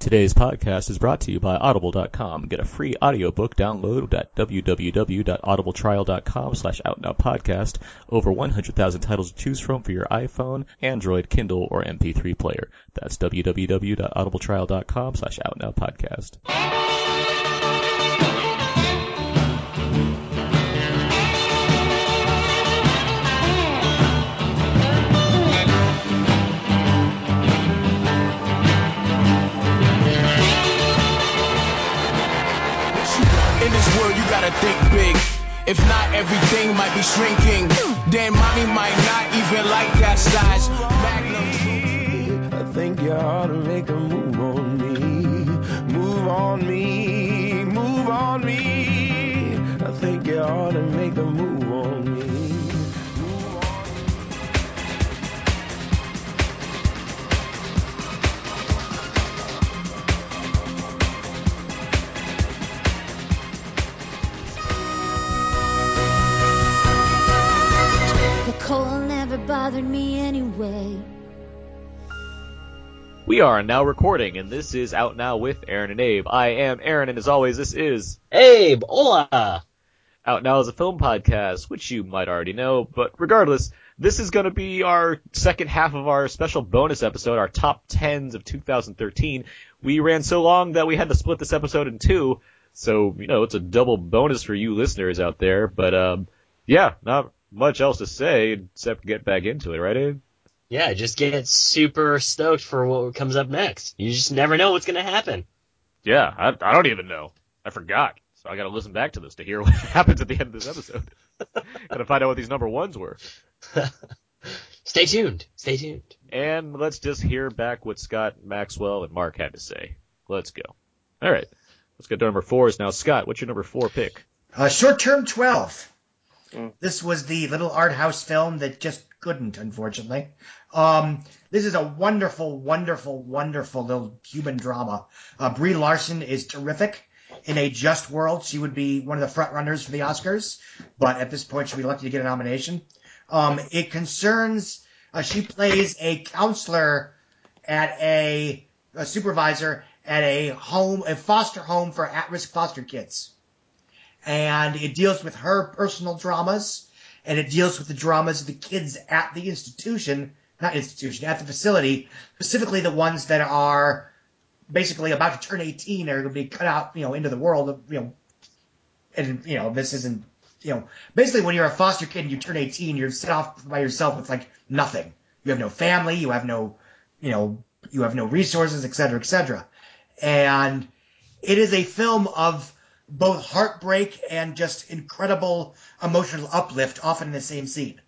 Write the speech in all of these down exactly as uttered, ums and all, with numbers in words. Today's podcast is brought to you by Audible dot com. Get a free audiobook download at w w w dot audible trial dot com slash out now podcast. Over one hundred thousand titles to choose from for your iPhone, Android, Kindle, or M P three player. That's w w w dot audible trial dot com slash out now podcast. Think big. If not, everything might be shrinking. Then mommy might not even like that size. Magnum. I think you ought to make a move on me. Move on me. Move on me. I think you ought to make a move on me. Bothered me anyway. We are now recording, and this is Out Now with Aaron and Abe. I am Aaron, and as always, this is Abe. Hola! Out Now is a film podcast, which you might already know, but regardless, this is going to be our second half of our special bonus episode, our top tens of two thousand thirteen. We ran so long that we had to split this episode in two, so, you know, it's a double bonus for you listeners out there, but, um, yeah, not much else to say except get back into it, right, Abe? Yeah, just get super stoked for what comes up next. You just never know what's going to happen. Yeah, I, I don't even know. I forgot. So I got to listen back to this to hear what happens at the end of this episode. Got to find out what these number ones were. Stay tuned. Stay tuned. And let's just hear back what Scott, Maxwell, and Mark had to say. Let's go. All right. Let's get to number fours now. Scott, what's your number four pick? Uh, Short Term twelve. This was the little art house film that just couldn't, unfortunately. Um, this is a wonderful, wonderful, wonderful little human drama. Uh, Brie Larson is terrific. In a just world, she would be one of the front runners for the Oscars, but at this point, she'd be lucky to get a nomination. Um, it concerns, uh, she plays a counselor at a, a supervisor at a home, a foster home for at-risk foster kids. And it deals with her personal dramas, and it deals with the dramas of the kids at the institution, not institution, at the facility, specifically the ones that are basically about to turn eighteen or going to be cut out, you know, into the world, you know, and, you know, this isn't, you know, basically when you're a foster kid and you turn eighteen, you're set off by yourself with, like, nothing. You have no family, you have no, you know, you have no resources, et cetera, et cetera. And it is a film of both heartbreak and just incredible emotional uplift, often in the same scene.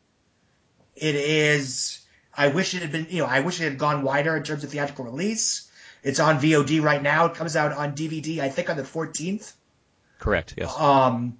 It is, I wish it had been, you know, I wish it had gone wider in terms of theatrical release. It's on V O D right now. It comes out on D V D, I think, on the fourteenth. Correct, yes. Um,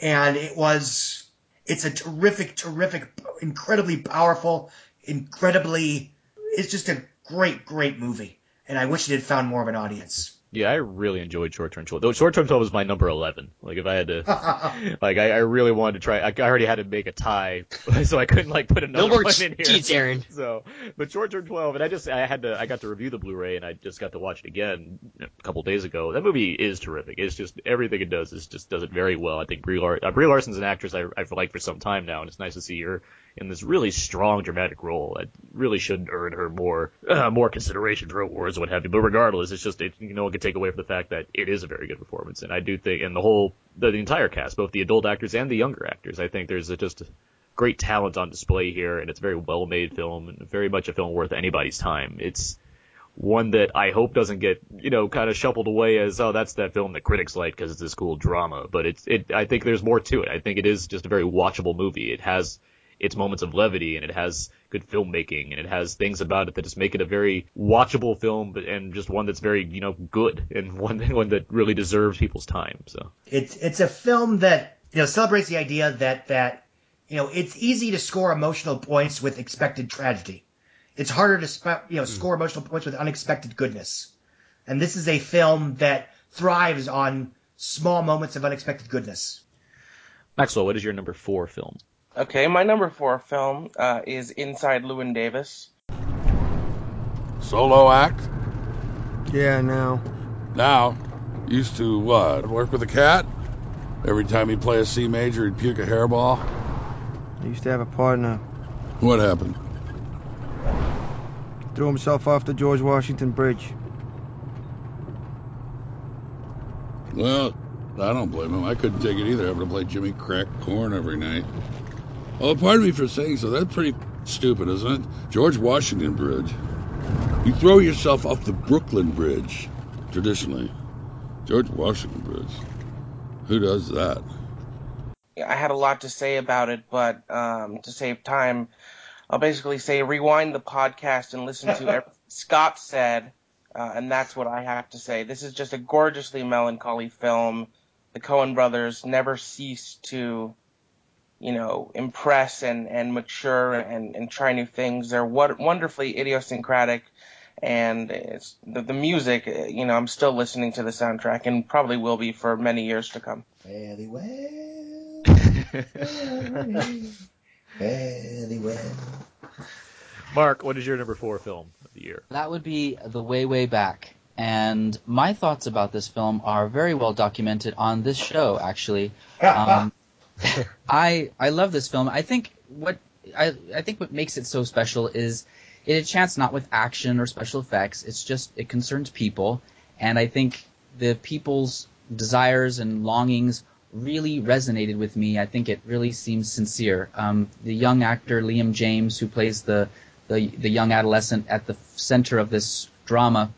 and it was, it's a terrific, terrific, incredibly powerful, incredibly, it's just a great, great movie. And I wish it had found more of an audience. Yeah, I really enjoyed Short Term twelve. Though Short Term twelve was my number eleven. Like, if I had to, like, I, I really wanted to try. I, I already had to make a tie, so I couldn't, like, put another no one in here. Geez, Aaron. So, but Short Term twelve, and I just, I had to, I got to review the Blu-ray, and I just got to watch it again a couple days ago. That movie is terrific. It's just everything it does is just does it very well. I think Brie Lar- uh, Brie Larson's an actress I, I've liked for some time now, and it's nice to see her in this really strong dramatic role. It really should earn her more uh, more consideration for awards and what have you. But regardless, it's just, it, you know, one could take away from the fact that it is a very good performance. And I do think, and the whole, the, the entire cast, both the adult actors and the younger actors, I think there's a, just a great talent on display here. And it's a very well-made film and very much a film worth anybody's time. It's one that I hope doesn't get, you know, kind of shuffled away as, oh, that's that film that critics like because it's this cool drama. But it's, it, I think there's more to it. I think it is just a very watchable movie. It has its moments of levity, and it has good filmmaking, and it has things about it that just make it a very watchable film, but, and just one that's very, you know, good, and one, one that really deserves people's time. So it's it's a film that, you know, celebrates the idea that, that, you know, it's easy to score emotional points with expected tragedy. It's harder to sp- you know score emotional points with unexpected goodness. And this is a film that thrives on small moments of unexpected goodness. Maxwell, what is your number four film? Okay, my number four film uh, is Inside Llewyn Davis. Solo act? Yeah, now. Now? Used to, what, work with a cat? Every time he'd play a C major, he'd puke a hairball? He used to have a partner. What happened? He threw himself off the George Washington Bridge. Well, I don't blame him. I couldn't take it either, having to play Jimmy Crack Corn every night. Oh, pardon me for saying so. That's pretty stupid, isn't it? George Washington Bridge. You throw yourself off the Brooklyn Bridge, traditionally. George Washington Bridge. Who does that? I had a lot to say about it, but um, to save time, I'll basically say rewind the podcast and listen to everything Scott said, uh, and that's what I have to say. This is just a gorgeously melancholy film. The Coen brothers never cease to... you know, impress and, and mature and, and try new things. They're what, wonderfully idiosyncratic, and it's, the, the music, you know, I'm still listening to the soundtrack and probably will be for many years to come. Fairly well, fairly, fairly well. Mark, what is your number four film of the year? That would be The Way, Way Back. And my thoughts about this film are very well documented on this show, actually. Um, I I love this film. I think what I I think what makes it so special is it a chance not with action or special effects. It's just it concerns people, and I think the people's desires and longings really resonated with me. I think it really seems sincere. Um, the young actor Liam James, who plays the the the young adolescent at the center of this drama,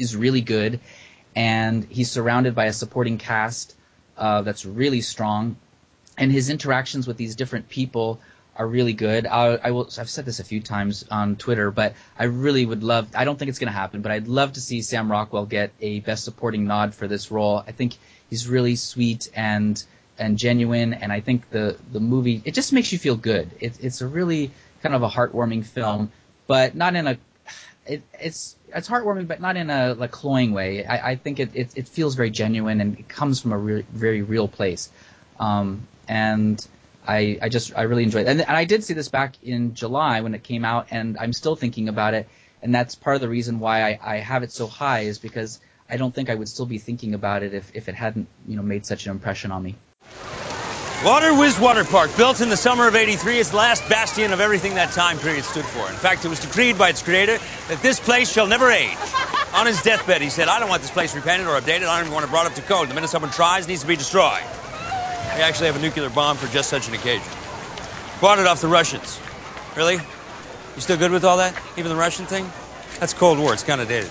is really good, and he's surrounded by a supporting cast uh, that's really strong. And his interactions with these different people are really good. I, I will, I've said this a few times on Twitter, but I really would love – I don't think it's going to happen, but I'd love to see Sam Rockwell get a Best Supporting nod for this role. I think he's really sweet and and genuine, and I think the, the movie – it just makes you feel good. It, it's a really kind of a heartwarming film, but not in a it, – it's it's heartwarming, but not in a like, cloying way. I, I think it, it, it feels very genuine, and it comes from a re- very real place. Um And I, I just I really enjoyed it. And, and I did see this back in July when it came out, and I'm still thinking about it. And that's part of the reason why I, I have it so high is because I don't think I would still be thinking about it if, if it hadn't, you know, made such an impression on me. Water Whiz Water Park, built in the summer of eighty-three, is the last bastion of everything that time period stood for. In fact, it was decreed by its creator that this place shall never age. On his deathbed, he said, I don't want this place repainted or updated. I don't even want it brought up to code. The minute someone tries, it needs to be destroyed. We actually have a nuclear bomb for just such an occasion. Bought it off the Russians. Really? You still good with all that? Even the Russian thing? That's Cold War. It's kind of dated.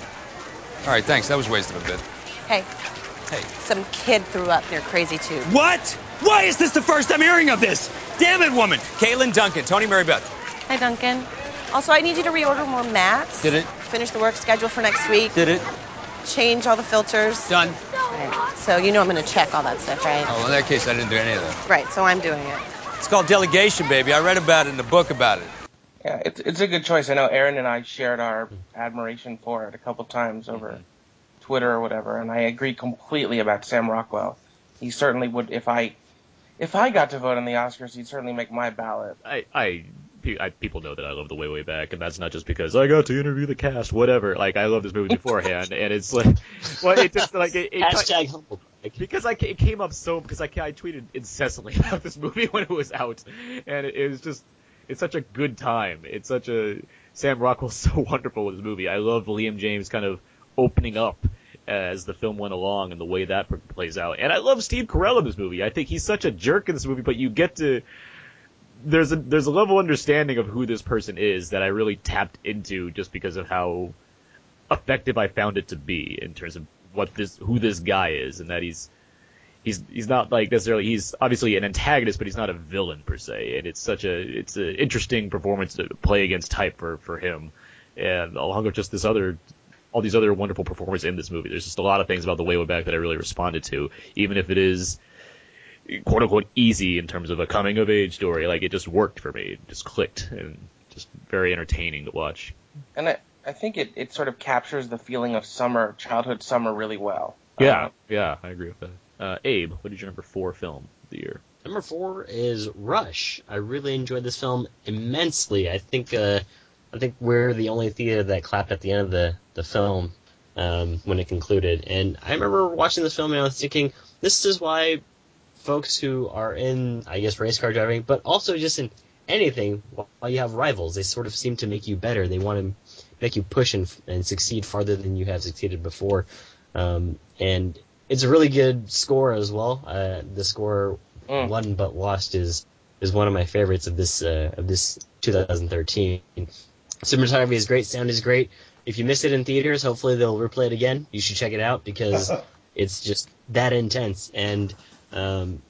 All right, thanks. That was wasted a bit. Hey. Hey. Some kid threw up near Crazy Tube. What? Why is this the first I'm hearing of this? Damn it, woman. Caitlin Duncan. Tony Marybeth. Hi, Duncan. Also, I need you to reorder more mats. Did it. Finish the work schedule for next week. Did it. Change all the filters. Done. Right. So you know I'm going to check all that stuff, right? Oh, well, in that case, I didn't do any of that. Right, so I'm doing it. It's called delegation, baby. I read about it in the book about it. Yeah, it's, it's a good choice. I know Aaron and I shared our admiration for it a couple times over mm-hmm. Twitter or whatever, and I agree completely about Sam Rockwell. He certainly would, if I if I got to vote on the Oscars, he'd certainly make my ballot. I, I, I people know that I love The Way, Way Back, and that's not just because I got to interview the cast, whatever. Like, I love this movie beforehand, and it's like, well, it just like it, it hashtag humble brag. Because I it came up so because I I tweeted incessantly about this movie when it was out, and it, it was just it's such a good time. It's such a Sam Rockwell's so wonderful with this movie. I love Liam James kind of opening up as the film went along and the way that plays out, and I love Steve Carell in this movie. I think he's such a jerk in this movie, but you get to. There's a there's a level of understanding of who this person is that I really tapped into just because of how effective I found it to be in terms of what this who this guy is, and that he's he's he's not like necessarily he's obviously an antagonist, but he's not a villain per se, and it's such a it's an interesting performance to play against type for, for him, and along with just this other all these other wonderful performers in this movie. There's just a lot of things about The Way, Way Back that I really responded to, even if it is. "Quote unquote easy" in terms of a coming of age story, like it just worked for me, it just clicked, and just very entertaining to watch. And I, I think it, it sort of captures the feeling of summer, childhood summer, really well. Yeah, um, yeah, I agree with that. Uh, Abe, what is your number four film of the year? Number four is Rush. I really enjoyed this film immensely. I think uh, I think we're the only theater that clapped at the end of the, the film um, when it concluded. And I remember watching this film and I was thinking, this is why folks who are in, I guess, race car driving, but also just in anything, while you have rivals, they sort of seem to make you better. They want to make you push and, and succeed farther than you have succeeded before. Um, and it's a really good score as well. Uh, the score... Mm. Won But Lost is is one of my favorites of this uh, of this twenty thirteen. Cinematography is great, sound is great. If you miss it in theaters, hopefully they'll replay it again. You should check it out because it's just that intense. And um,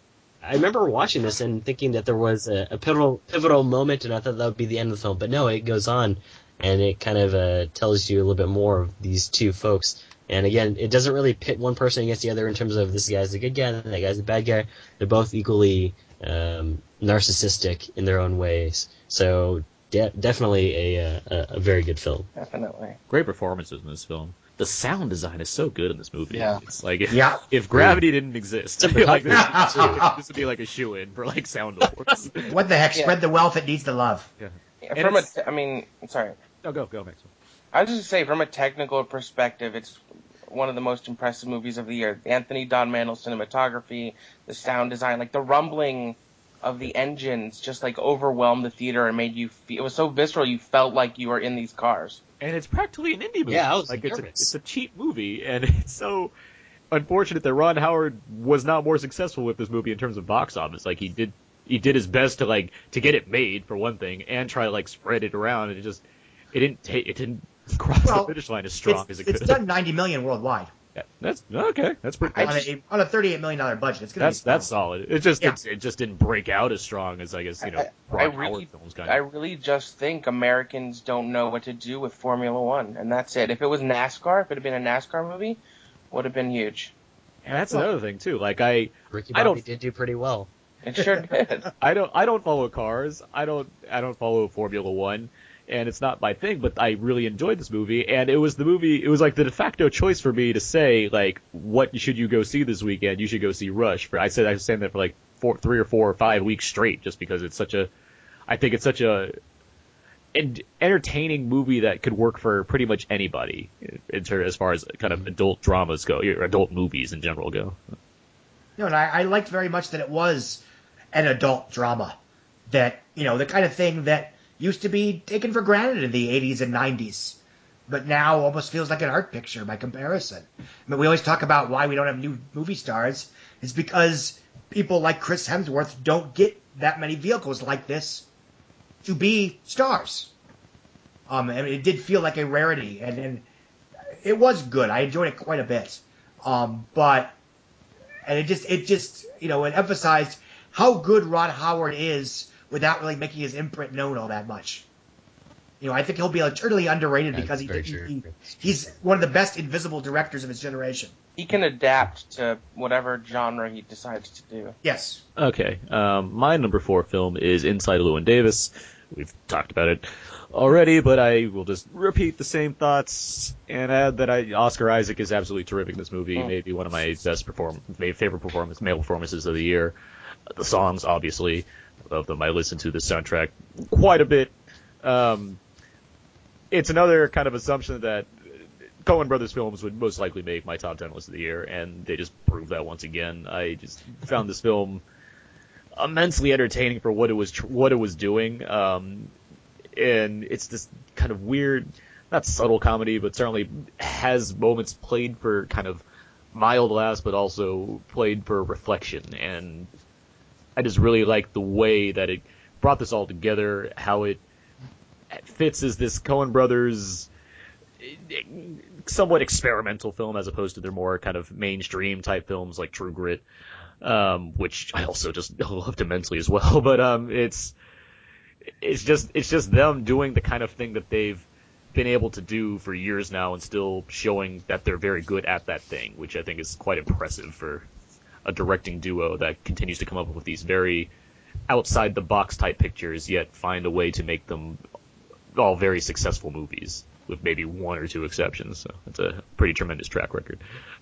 I remember watching this and thinking that there was a, a pivotal pivotal moment, and I thought that would be the end of the film. But no, it goes on, and it kind of uh, tells you a little bit more of these two folks. And again, it doesn't really pit one person against the other in terms of this guy's the good guy, that guy's the bad guy. They're both equally um, narcissistic in their own ways. So de- definitely a, a a very good film. Definitely. Great performances in this film. The sound design is so good in this movie. Yeah. It's like if, yeah. if Gravity yeah. didn't exist, I feel like this, this would be like a shoe-in for like sound awards. What the heck? Spread yeah. the wealth; it needs the love. Yeah. yeah from a, I mean, sorry. No, go go Maxwell. I was just going to say, from a technical perspective, it's one of the most impressive movies of the year. Anthony Don Mandel's cinematography, the sound design, like the rumbling of the engines just like overwhelmed the theater and made you feel, it was so visceral, you felt like you were in these cars. And it's practically an indie movie. Yeah, I was like, it's a, it's a cheap movie, and it's so unfortunate that Ron Howard was not more successful with this movie in terms of box office. Like, he did he did his best to like to get it made, for one thing, and try to like spread it around, and it just it didn't take it didn't Cross well, the finish line as strong as it could. It's done ninety million dollars worldwide. Yeah, that's okay. That's pretty on, that's, a, on a thirty-eight million dollars budget. It's gonna that's be that's solid. It just yeah. it's, it just didn't break out as strong as I guess you know. I, I, I really films kind of. I really just think Americans don't know what to do with Formula One, and that's it. If it was NASCAR, if it had been a NASCAR movie, it would have been huge. And that's well, another thing too. Like I, Ricky Bobby I don't, did do pretty well. It sure did. I don't I don't follow cars. I don't I don't follow Formula One. And it's not my thing, but I really enjoyed this movie, and it was the movie, it was like the de facto choice for me to say, like, what should you go see this weekend? You should go see Rush. For I said I was saying that for like four, three or four or five weeks straight, just because it's such a, I think it's such a, an entertaining movie that could work for pretty much anybody, in terms, as far as kind of adult dramas go, or adult movies in general go. No, and I, I liked very much that it was an adult drama, that, you know, the kind of thing that used to be taken for granted in the eighties and nineties, but now almost feels like an art picture by comparison. I mean, we always talk about why we don't have new movie stars. It's because people like Chris Hemsworth don't get that many vehicles like this to be stars. Um, I mean, it did feel like a rarity, and, and it was good. I enjoyed it quite a bit. Um, but and it just, it just, you know, it emphasized how good Ron Howard is without really making his imprint known all that much. You know, I think he'll be eternally underrated yeah, because he, he he's one of the best invisible directors of his generation. He can adapt to whatever genre he decides to do. Yes. Okay. Um, my number four film is Inside Llewyn Davis. We've talked about it already, but I will just repeat the same thoughts and add that I, Oscar Isaac is absolutely terrific in this movie. Mm. Maybe one of my best perform, my favorite performance, male performances of the year. The songs, obviously. Of them, I listen to the soundtrack quite a bit. Um, it's another kind of assumption that Coen Brothers films would most likely make my top ten list of the year, and they just proved that once again. I just found this film immensely entertaining for what it was tr- what it was doing, um, and it's this kind of weird, not subtle comedy, but certainly has moments played for kind of mild laughs, but also played for reflection. And I just really like the way that it brought this all together, how it fits as this Coen Brothers somewhat experimental film as opposed to their more kind of mainstream type films like True Grit, um, which I also just loved immensely as well. But um, it's it's just it's just them doing the kind of thing that they've been able to do for years now and still showing that they're very good at that thing, which I think is quite impressive for a directing duo that continues to come up with these very outside-the-box type pictures, yet find a way to make them all very successful movies, with maybe one or two exceptions. So that's a pretty tremendous track record.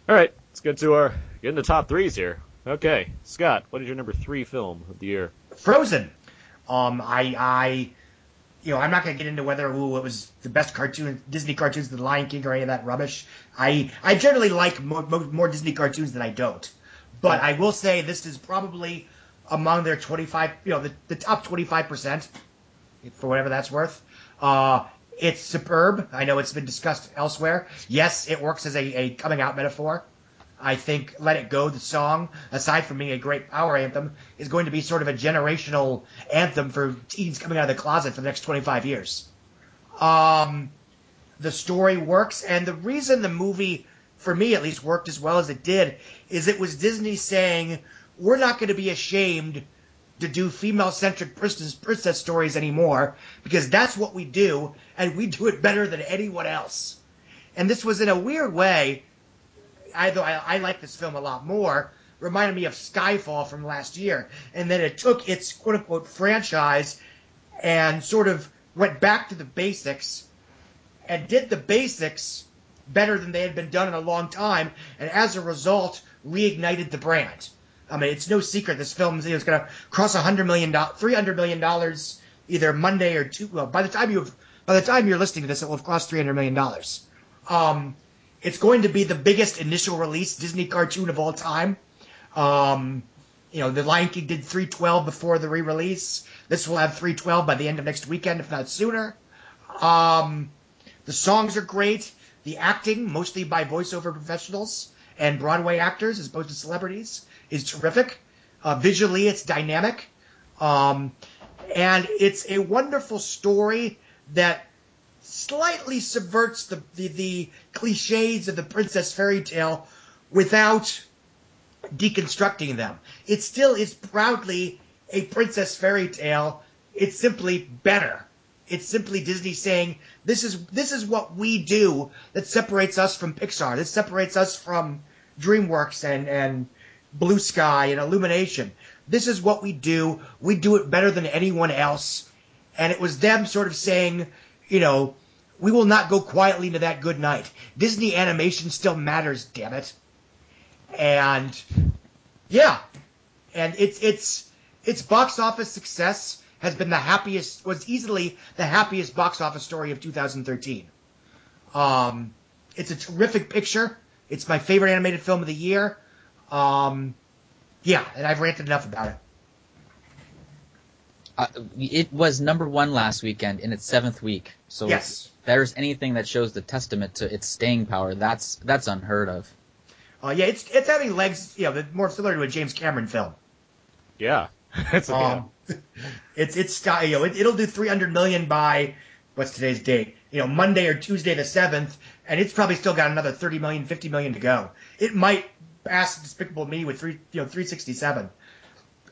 All right, let's get to our get into top threes here. Okay, Scott, what is your number three film of the year? Frozen. Um, I, I, you know, I'm not going to get into whether ooh, it was the best cartoon, Disney cartoons, The Lion King, or any of that rubbish. I, I generally like more, more Disney cartoons than I don't. But I will say this is probably among their twenty-five, you know, the, the top twenty-five percent, for whatever that's worth. Uh, it's superb. I know it's been discussed elsewhere. Yes, it works as a, a coming-out metaphor. I think Let It Go, the song, aside from being a great power anthem, is going to be sort of a generational anthem for teens coming out of the closet for the next twenty-five years. Um, the story works, and the reason the movie, for me at least, worked as well as it did is it was Disney saying, we're not going to be ashamed to do female-centric princess, princess stories anymore because that's what we do, and we do it better than anyone else. And this was, in a weird way, I, though I, I like this film a lot more, reminded me of Skyfall from last year. And then it took its quote-unquote franchise and sort of went back to the basics and did the basics better than they had been done in a long time, and as a result, reignited the brand. I mean, it's no secret this film is going to cross one hundred million dollars, three hundred million dollars either Monday or two. Well, by the time you have, by the time you're listening to this, it will have crossed three hundred million dollars. Um, it's going to be the biggest initial release Disney cartoon of all time. Um, you know, The Lion King did three twelve before the re-release. This will have three twelve by the end of next weekend, if not sooner. Um, the songs are great. The acting, mostly by voiceover professionals and Broadway actors as opposed to celebrities, is terrific. Uh, visually, it's dynamic. Um, and it's a wonderful story that slightly subverts the, the, the cliches of the princess fairy tale without deconstructing them. It still is proudly a princess fairy tale. It's simply better. It's simply Disney saying, this is this is what we do that separates us from Pixar. This separates us from DreamWorks and, and Blue Sky and Illumination. This is what we do. We do it better than anyone else. And it was them sort of saying, you know, we will not go quietly into that good night. Disney animation still matters, damn it. And, yeah. And it's it's it's box office success has been the happiest, was easily the happiest box office story of two thousand thirteen. Um, it's a terrific picture. It's my favorite animated film of the year. Um, yeah, and I've ranted enough about it. Uh, it was number one last weekend in its seventh week. So yes. If there's anything that shows the testament to its staying power, that's that's unheard of. Uh, yeah, it's it's having legs, you know, more similar to a James Cameron film. Yeah. That's a um, It's it's you know it, it'll do three hundred million by what's today's date, you know, Monday or Tuesday the seventh, and it's probably still got another thirty million, fifty million to go. It might pass Despicable Me with three you know three sixty-seven.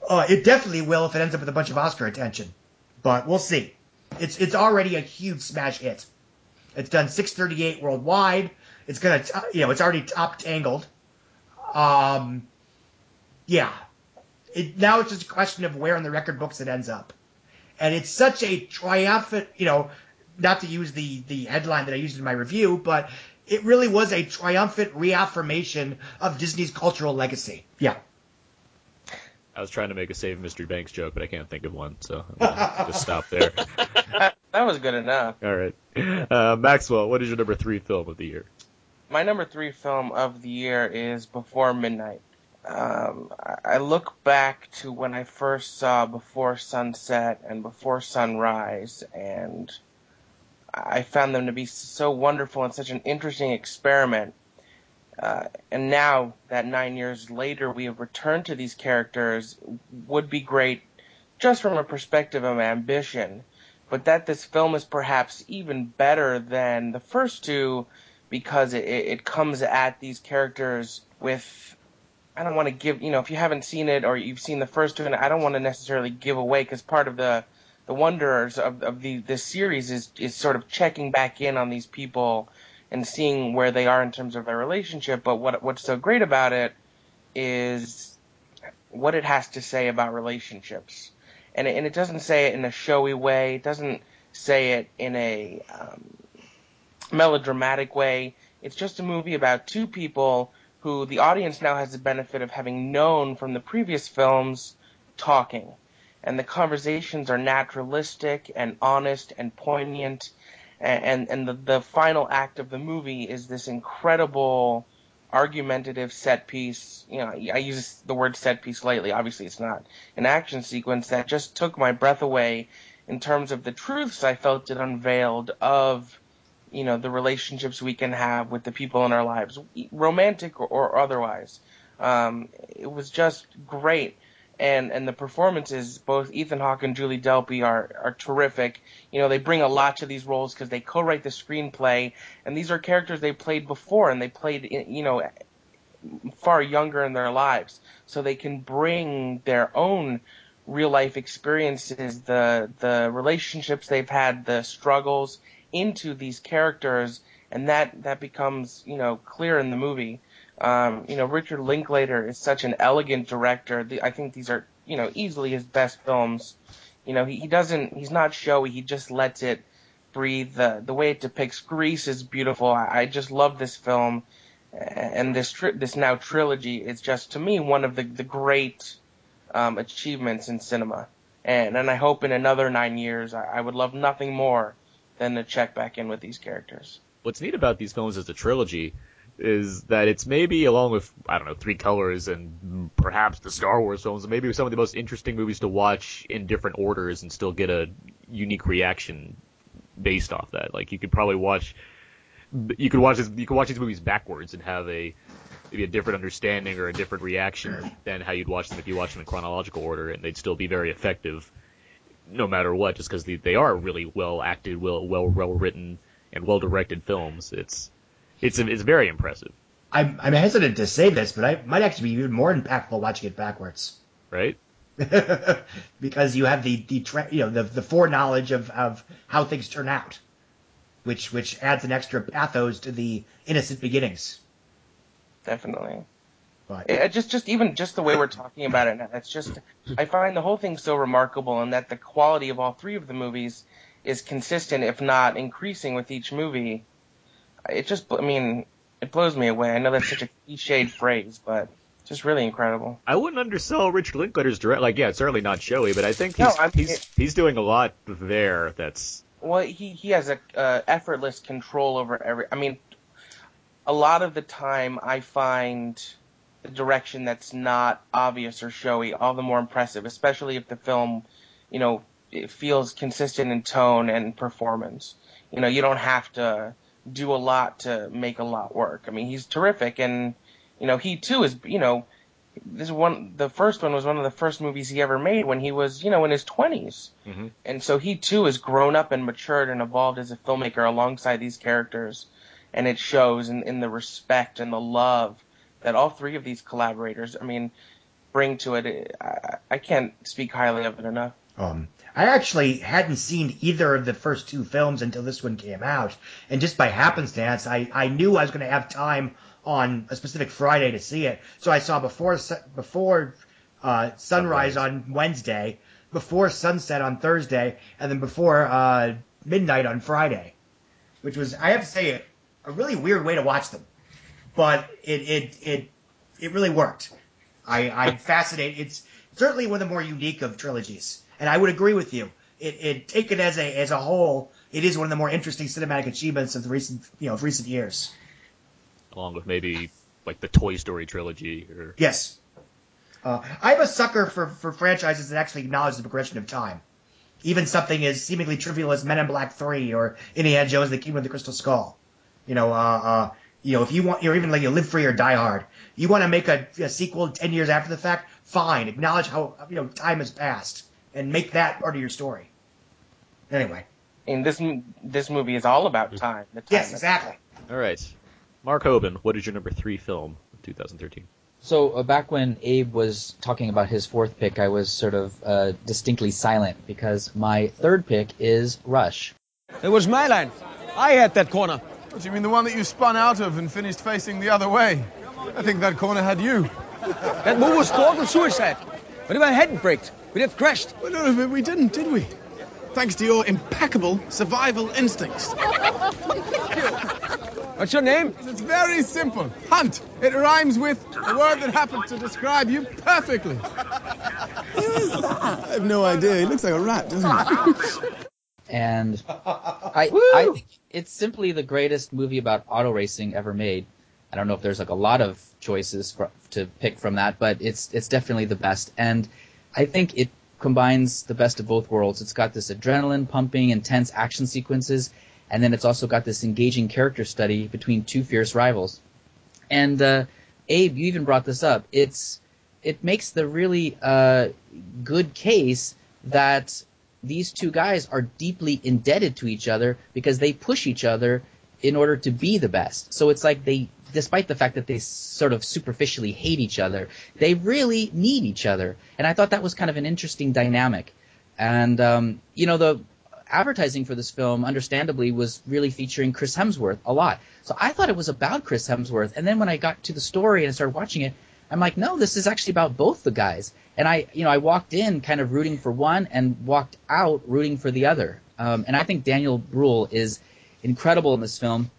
Uh, it definitely will if it ends up with a bunch of Oscar attention, but we'll see. It's it's already a huge smash hit. It's done six thirty-eight worldwide. It's gonna t- you know it's already top Tangled. Um, yeah. It, now it's just a question of where in the record books it ends up. And it's such a triumphant, you know, not to use the, the headline that I used in my review, but it really was a triumphant reaffirmation of Disney's cultural legacy. Yeah. I was trying to make a Saving Mister Banks joke, but I can't think of one, so I'm gonna just stop there. That was good enough. All right. Uh, Maxwell, what is your number three film of the year? My number three film of the year is Before Midnight. Um, I look back to when I first saw Before Sunset and Before Sunrise, and I found them to be so wonderful and such an interesting experiment. Uh, and now that nine years later we have returned to these characters would be great just from a perspective of ambition, but that this film is perhaps even better than the first two because it, it comes at these characters with... I don't want to give, you know, if you haven't seen it or you've seen the first two, and I don't want to necessarily give away because part of the the wonders of, of the this series is, is sort of checking back in on these people and seeing where they are in terms of their relationship. But what what's so great about it is what it has to say about relationships. And it, and it doesn't say it in a showy way. It doesn't say it in a um, melodramatic way. It's just a movie about two people who the audience now has the benefit of having known from the previous films talking. And the conversations are naturalistic and honest and poignant. And, and the, the final act of the movie is this incredible argumentative set piece. You know, I use the word set piece lightly. Obviously, it's not an action sequence that just took my breath away in terms of the truths I felt it unveiled of, you know, the relationships we can have with the people in our lives, romantic or, or otherwise. Um, it was just great. And and the performances, both Ethan Hawke and Julie Delpy are, are terrific. You know, they bring a lot to these roles because they co-write the screenplay. And these are characters they played before, and they played, you know, far younger in their lives. So they can bring their own real-life experiences, the the relationships they've had, the struggles into these characters. And that, that becomes, you know, clear in the movie. Um, you know, Richard Linklater is such an elegant director. The, I think these are, you know, easily his best films. You know, he, he doesn't, he's not showy. He just lets it breathe. The, the way it depicts Greece is beautiful. I, I just love this film. And this tri- this now trilogy is just, to me, one of the, the great um, achievements in cinema. And, and I hope in another nine years, I, I would love nothing more than to check back in with these characters. What's neat about these films as a trilogy is that it's maybe, along with, I don't know, Three Colors and perhaps the Star Wars films, maybe some of the most interesting movies to watch in different orders and still get a unique reaction based off that. Like, you could probably watch, you could watch, this, you could watch these movies backwards and have a maybe a different understanding or a different reaction than how you'd watch them if you watched them in chronological order, and they'd still be very effective no matter what, just because they, they are really well-acted, well, well, well-written, and well-directed films. It's... It's it's very impressive. I'm I'm hesitant to say this, but I might actually be even more impactful watching it backwards. Right. Because you have the the tra- you know the the foreknowledge of, of how things turn out, which which adds an extra pathos to the innocent beginnings. Definitely. But it, just just even just the way we're talking about it now, it's just I find the whole thing so remarkable, and that the quality of all three of the movies is consistent, if not increasing, with each movie. It just, I mean, it blows me away. I know that's such a cliched phrase, but just really incredible. I wouldn't undersell Richard Linklater's direct. Like, yeah, it's certainly not showy, but I think he's no, I mean, he's it, he's doing a lot there. That's well, he he has a uh, effortless control over every. I mean, a lot of the time, I find the direction that's not obvious or showy all the more impressive, especially if the film, you know, it feels consistent in tone and performance. You know, you don't have to do a lot to make a lot work. I mean, he's terrific, and, you know, he too is, you know, this one, the first one was one of the first movies he ever made when he was, you know, in his twenties. Mm-hmm. And so he too has grown up and matured and evolved as a filmmaker alongside these characters. And it shows in, in the respect and the love that all three of these collaborators, I mean, bring to it. I, I can't speak highly of it enough. Um, I actually hadn't seen either of the first two films until this one came out, and just by happenstance, I, I knew I was going to have time on a specific Friday to see it, so I saw Before before uh, Sunrise on Wednesday, Before Sunset on Thursday, and then Before uh, Midnight on Friday, which was, I have to say, a really weird way to watch them, but it it it, it really worked. I, I'm fascinated. It's certainly one of the more unique of trilogies. And I would agree with you. It, it taken as a as a whole, it is one of the more interesting cinematic achievements of the recent you know of recent years. Along with maybe like the Toy Story trilogy, or yes, uh, I'm a sucker for, for franchises that actually acknowledge the progression of time, even something as seemingly trivial as Men in Black three or Indiana Jones and the Kingdom of the Crystal Skull. You know, uh, uh, you know, if you want, or even like you know, Live Free or Die Hard, you want to make a, a sequel ten years after the fact. Fine, acknowledge how you know time has passed. And make that part of your story. Anyway. And this this movie is all about time. The time yes, exactly. All right. Mark Hoban, what is your number three film of twenty thirteen? So uh, back when Abe was talking about his fourth pick, I was sort of uh, distinctly silent because my third pick is Rush. It was my line. I had that corner. What do you mean, the one that you spun out of and finished facing the other way? I think that corner had you. That move was total suicide. What if I hadn't braked? We'd have crashed. Well, no, but we didn't, did we? thanks to your impeccable survival instincts. What's your name? It's very simple. Hunt. It rhymes with a word that happened to describe you perfectly. Who is that? I have no idea. He looks like a rat, doesn't he? And I, I think it's simply the greatest movie about auto racing ever made. I don't know if there's like a lot of choices for, to pick from that, but it's it's definitely the best. And I think it combines the best of both worlds. It's got this adrenaline pumping, intense action sequences, and then it's also got this engaging character study between two fierce rivals. And uh, Abe, you even brought this up. It's it makes the really uh, good case that these two guys are deeply indebted to each other because they push each other in order to be the best. So it's like they, despite the fact that they sort of superficially hate each other, they really need each other. And I thought that was kind of an interesting dynamic. And, um, you know, the advertising for this film, understandably, was really featuring Chris Hemsworth a lot. So I thought it was about Chris Hemsworth. And then when I got to the story and I started watching it, I'm like, no, this is actually about both the guys. And I, you know, I walked in kind of rooting for one and walked out rooting for the other. Um, and I think Daniel Brühl is incredible in this film.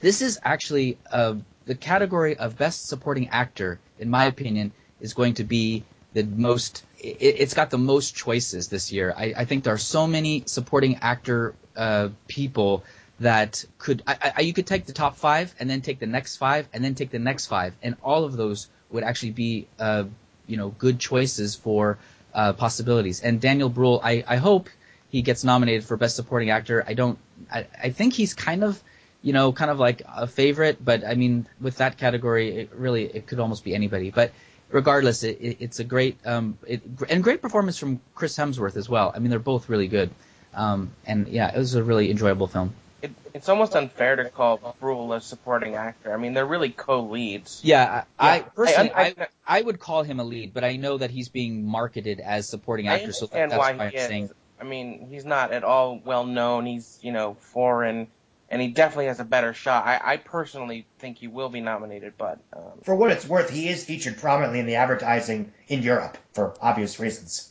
This is actually uh, the category of best supporting actor, in my opinion, is going to be the most. It, it's got the most choices this year. I, I think there are so many supporting actor uh, people that could. I, I, you could take the top five and then take the next five and then take the next five, and all of those would actually be, uh, you know, good choices for uh, possibilities. And Daniel Brühl, I, I hope he gets nominated for Best Supporting Actor. I don't I, – I think he's kind of, you know, kind of like a favorite. But, I mean, with that category, it really – it could almost be anybody. But regardless, it, it, it's a great um, – it, and great performance from Chris Hemsworth as well. I mean, they're both really good. Um, and, yeah, it was a really enjoyable film. It, it's almost unfair to call Brühl a supporting actor. I mean, they're really co-leads. Yeah, I, yeah. I personally, I, I, I would call him a lead, but I know that he's being marketed as supporting actor, so that, that's why, why I'm is. saying. I mean, he's not at all well known. He's, you know, foreign, and he definitely has a better shot. I, I personally think he will be nominated, but um, for what it's worth, he is featured prominently in the advertising in Europe for obvious reasons.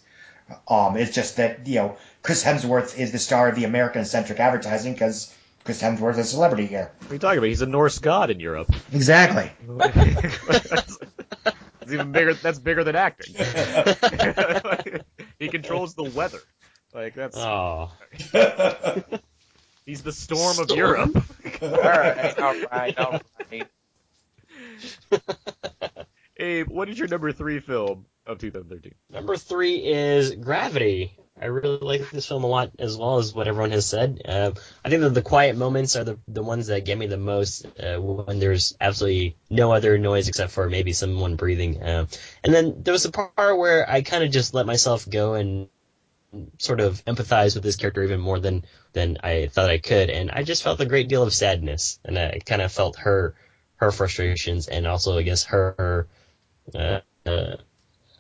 Um, it's just that, you know, Chris Hemsworth is the star of the American-centric advertising because Chris Hemsworth is a celebrity here. What are you talking about? He's a Norse god in Europe. Exactly. that's, that's even bigger. That's bigger than acting. He controls the weather. Like that's. Oh. He's the storm, storm of Europe. all right, all right, all right. Abe, what is your number three film of twenty thirteen? Number three is Gravity. I really like this film a lot, as well as what everyone has said. Uh, I think that the quiet moments are the the ones that get me the most, uh, when there's absolutely no other noise except for maybe someone breathing. Uh, and then there was a part where I kind of just let myself go and sort of empathize with this character even more than, than I thought I could. And I just felt a great deal of sadness. And I kind of felt her her frustrations and also, I guess, her... Uh, uh,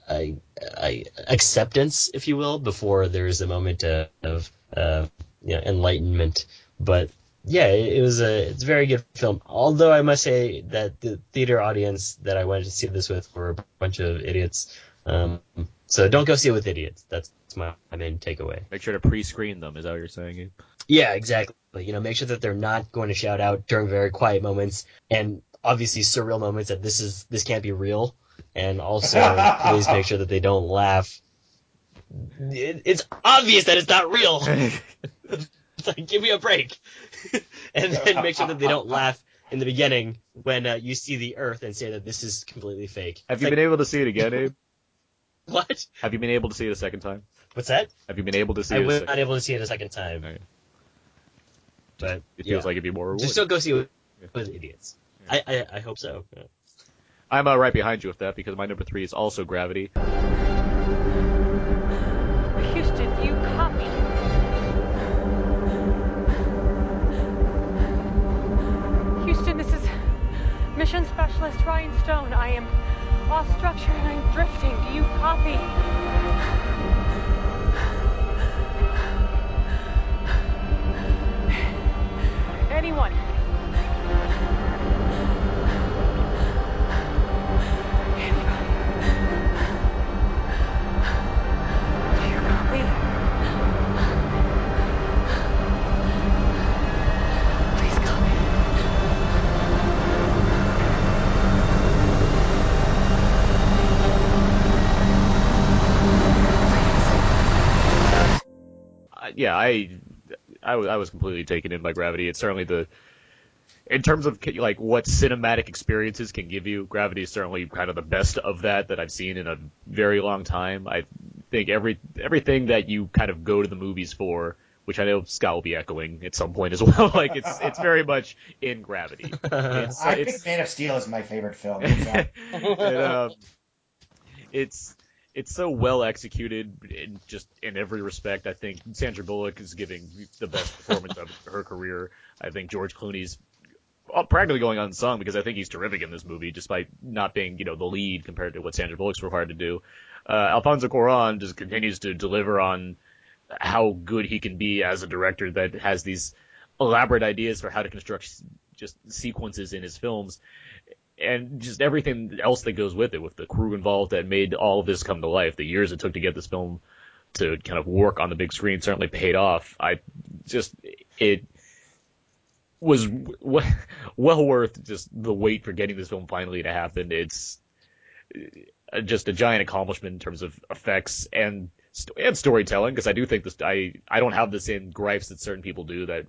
I, I, acceptance, if you will, before there's a moment uh, of uh, you know, enlightenment. But yeah, it, it was a it's a very good film. Although I must say that the theater audience that I went to see this with were a bunch of idiots. Um, so don't go see it with idiots. That's, that's my main takeaway. Make sure to pre-screen them. Is that what you're saying, Ian? Yeah, exactly. You know, make sure that they're not going to shout out during very quiet moments and obviously surreal moments that this is this can't be real. And also, please make sure that they don't laugh. It, it's obvious that it's not real. It's like, give me a break. And then make sure that they don't laugh in the beginning when uh, you see the Earth and say that this is completely fake. Have it's you like, been able to see it again, Abe? What? Have you been able to see it a second time? What's that? Have you been able to see I it a second time? I was not able to see it a second time. Right. But it feels yeah. like it'd be more rewarding. Just don't go see it with, yeah. with idiots. Yeah. I, I I hope so. Yeah. I'm uh, right behind you with that because my number three is also Gravity. Houston, you copy? Houston, this is Mission Specialist Ryan Stone. I am off structure and I'm drifting. Do you copy? Anyone? yeah, I, I, I was completely taken in by Gravity. It's certainly the, in terms of like what cinematic experiences can give you, Gravity is certainly kind of the best of that that I've seen in a very long time. I think every everything that you kind of go to the movies for, which I know Scott will be echoing at some point as well. Like it's it's very much in Gravity. It's, I it's, think Man of Steel is my favorite film. So. it, um, it's it's so well executed in just in every respect. I think Sandra Bullock is giving the best performance of her career. I think George Clooney's practically going unsung because I think he's terrific in this movie, despite not being you know the lead compared to what Sandra Bullock's required to do. Uh, Alfonso Cuarón just continues to deliver on how good he can be as a director that has these elaborate ideas for how to construct just sequences in his films and just everything else that goes with it, with the crew involved that made all of this come to life. The years it took to get this film to kind of work on the big screen certainly paid off. I just, it was w- well worth just the wait for getting this film finally to happen. It's just a giant accomplishment in terms of effects and and storytelling, because I do think this, I, I don't have the same gripes that certain people do that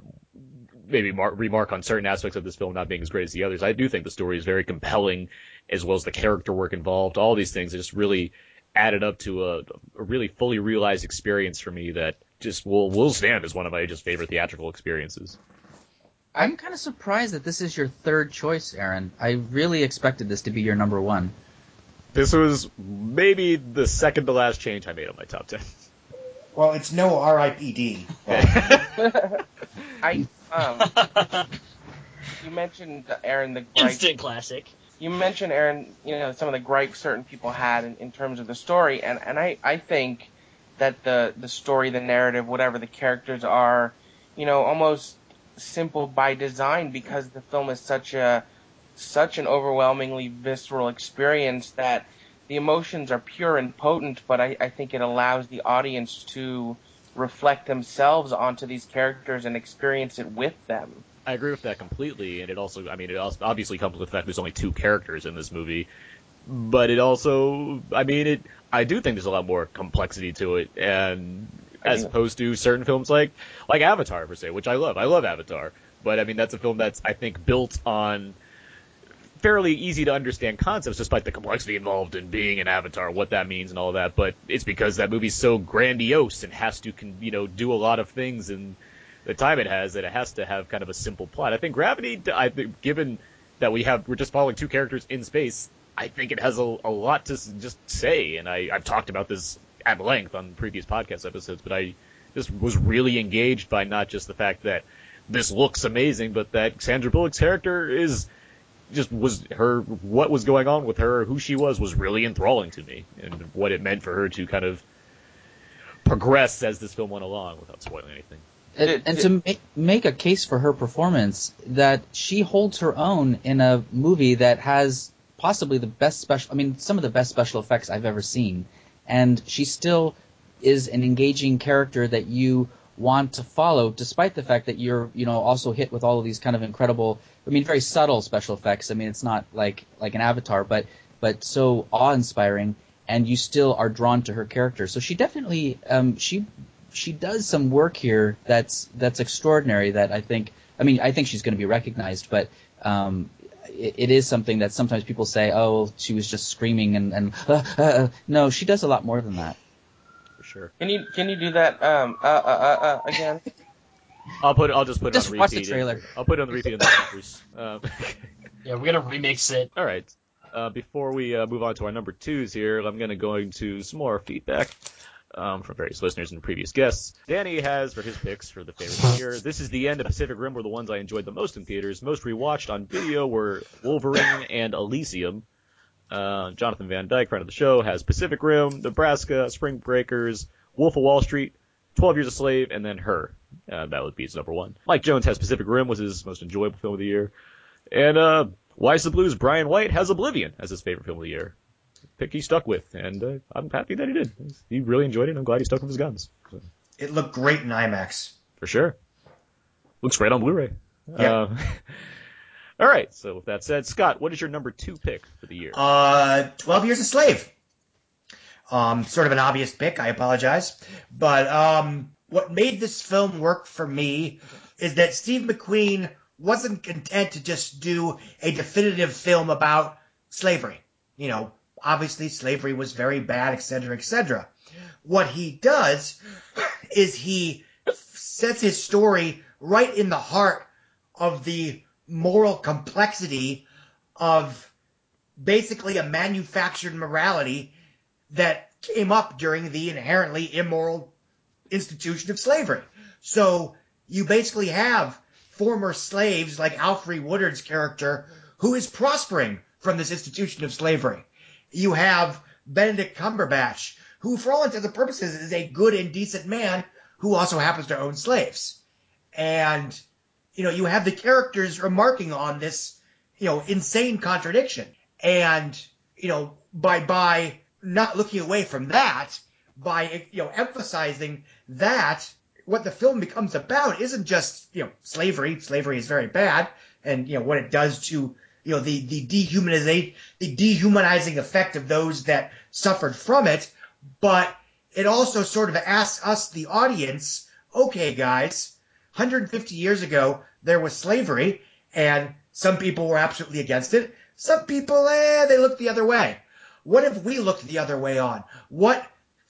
maybe mark, remark on certain aspects of this film not being as great as the others. I do think the story is very compelling, as well as the character work involved. All these things just really added up to a, a really fully realized experience for me that just will will stand as one of my just favorite theatrical experiences. I'm kind of surprised that this is your third choice, Aaron. I really expected this to be your number one. This was maybe the second to last change I made on my top ten. Well, it's no R I P D. I um, you mentioned Aaron the gripe, instant classic. You mentioned Aaron, you know, some of the gripes certain people had in, in terms of the story, and, and I, I think that the the story, the narrative, whatever the characters are, you know, almost simple by design because the film is such a such an overwhelmingly visceral experience that the emotions are pure and potent, but I, I think it allows the audience to reflect themselves onto these characters and experience it with them. I agree with that completely, and it also, I mean, it also obviously comes with the fact there's only two characters in this movie, but it also, I mean, it. I do think there's a lot more complexity to it, and as opposed to certain films like, like Avatar, per se, which I love. I love Avatar, but I mean, that's a film that's, I think, built on fairly easy to understand concepts, despite the complexity involved in being an avatar, what that means and all that. But it's because that movie's so grandiose and has to, you know, do a lot of things in the time it has that it has to have kind of a simple plot. I think Gravity, I think, given that we have we're just following two characters in space, I think it has a, a lot to just say. And I, I've talked about this at length on previous podcast episodes, but I just was really engaged by not just the fact that this looks amazing, but that Sandra Bullock's character is. Just was her what was going on with her, who she was was really enthralling to me, and what it meant for her to kind of progress as this film went along without spoiling anything. And, and to make, make a case for her performance, that she holds her own in a movie that has possibly the best special, I mean, some of the best special effects I've ever seen, and she still is an engaging character that you want to follow, despite the fact that you're, you know, also hit with all of these kind of incredible, I mean, very subtle special effects. I mean, it's not like like an Avatar, but but so awe-inspiring, and you still are drawn to her character. So she definitely, um, she she does some work here that's that's extraordinary. That I think, I mean, I think she's going to be recognized, but um, it, it is something that sometimes people say, oh, she was just screaming, and, and uh, uh, no, she does a lot more than that. Sure. Can you can you do that um uh uh uh, uh again? I'll put I'll just put just it on repeat. Watch the trailer. I'll put it on the repeat. um, yeah, we're gonna remix it. All right. Uh, before we uh, move on to our number twos here, I'm gonna go into some more feedback um, from various listeners and previous guests. Danny has for his picks for the favorite of the year. This is the end of Pacific Rim. Were the ones I enjoyed the most in theaters. Most rewatched on video were Wolverine and Elysium. Uh, Jonathan Van Dyke, friend of the show, has Pacific Rim, Nebraska, Spring Breakers, Wolf of Wall Street, twelve years a slave, and then Her. Uh, that would be his number one. Mike Jones has Pacific Rim, was his most enjoyable film of the year. And uh, Wise the Blues, Brian White, has Oblivion as his favorite film of the year. Pick he stuck with, and uh, I'm happy that he did. He really enjoyed it, and I'm glad he stuck with his guns. So. It looked great in IMAX. For sure. Looks great on Blu-ray. Yeah. Uh, All right, so with that said, Scott, what is your number two pick for the year? Uh, twelve years a slave. Um, sort of an obvious pick, I apologize. But um, what made this film work for me is that Steve McQueen wasn't content to just do a definitive film about slavery. You know, obviously slavery was very bad, et cetera, et cetera. What he does is he sets his story right in the heart of the moral complexity of basically a manufactured morality that came up during the inherently immoral institution of slavery. So you basically have former slaves like Alfre Woodard's character who is prospering from this institution of slavery. You have Benedict Cumberbatch, who for all intents and purposes is a good and decent man who also happens to own slaves. And, you know, you have the characters remarking on this, you know, insane contradiction. And, you know, by by not looking away from that, by, you know, emphasizing that, what the film becomes about isn't just, you know, slavery. Slavery is very bad, and, you know, what it does to, you know, the the dehumanization, the dehumanizing effect of those that suffered from it. But it also sort of asks us, the audience, okay, guys, one hundred fifty years ago, there was slavery, and some people were absolutely against it. Some people, eh, they looked the other way. What if we looked the other way on? What,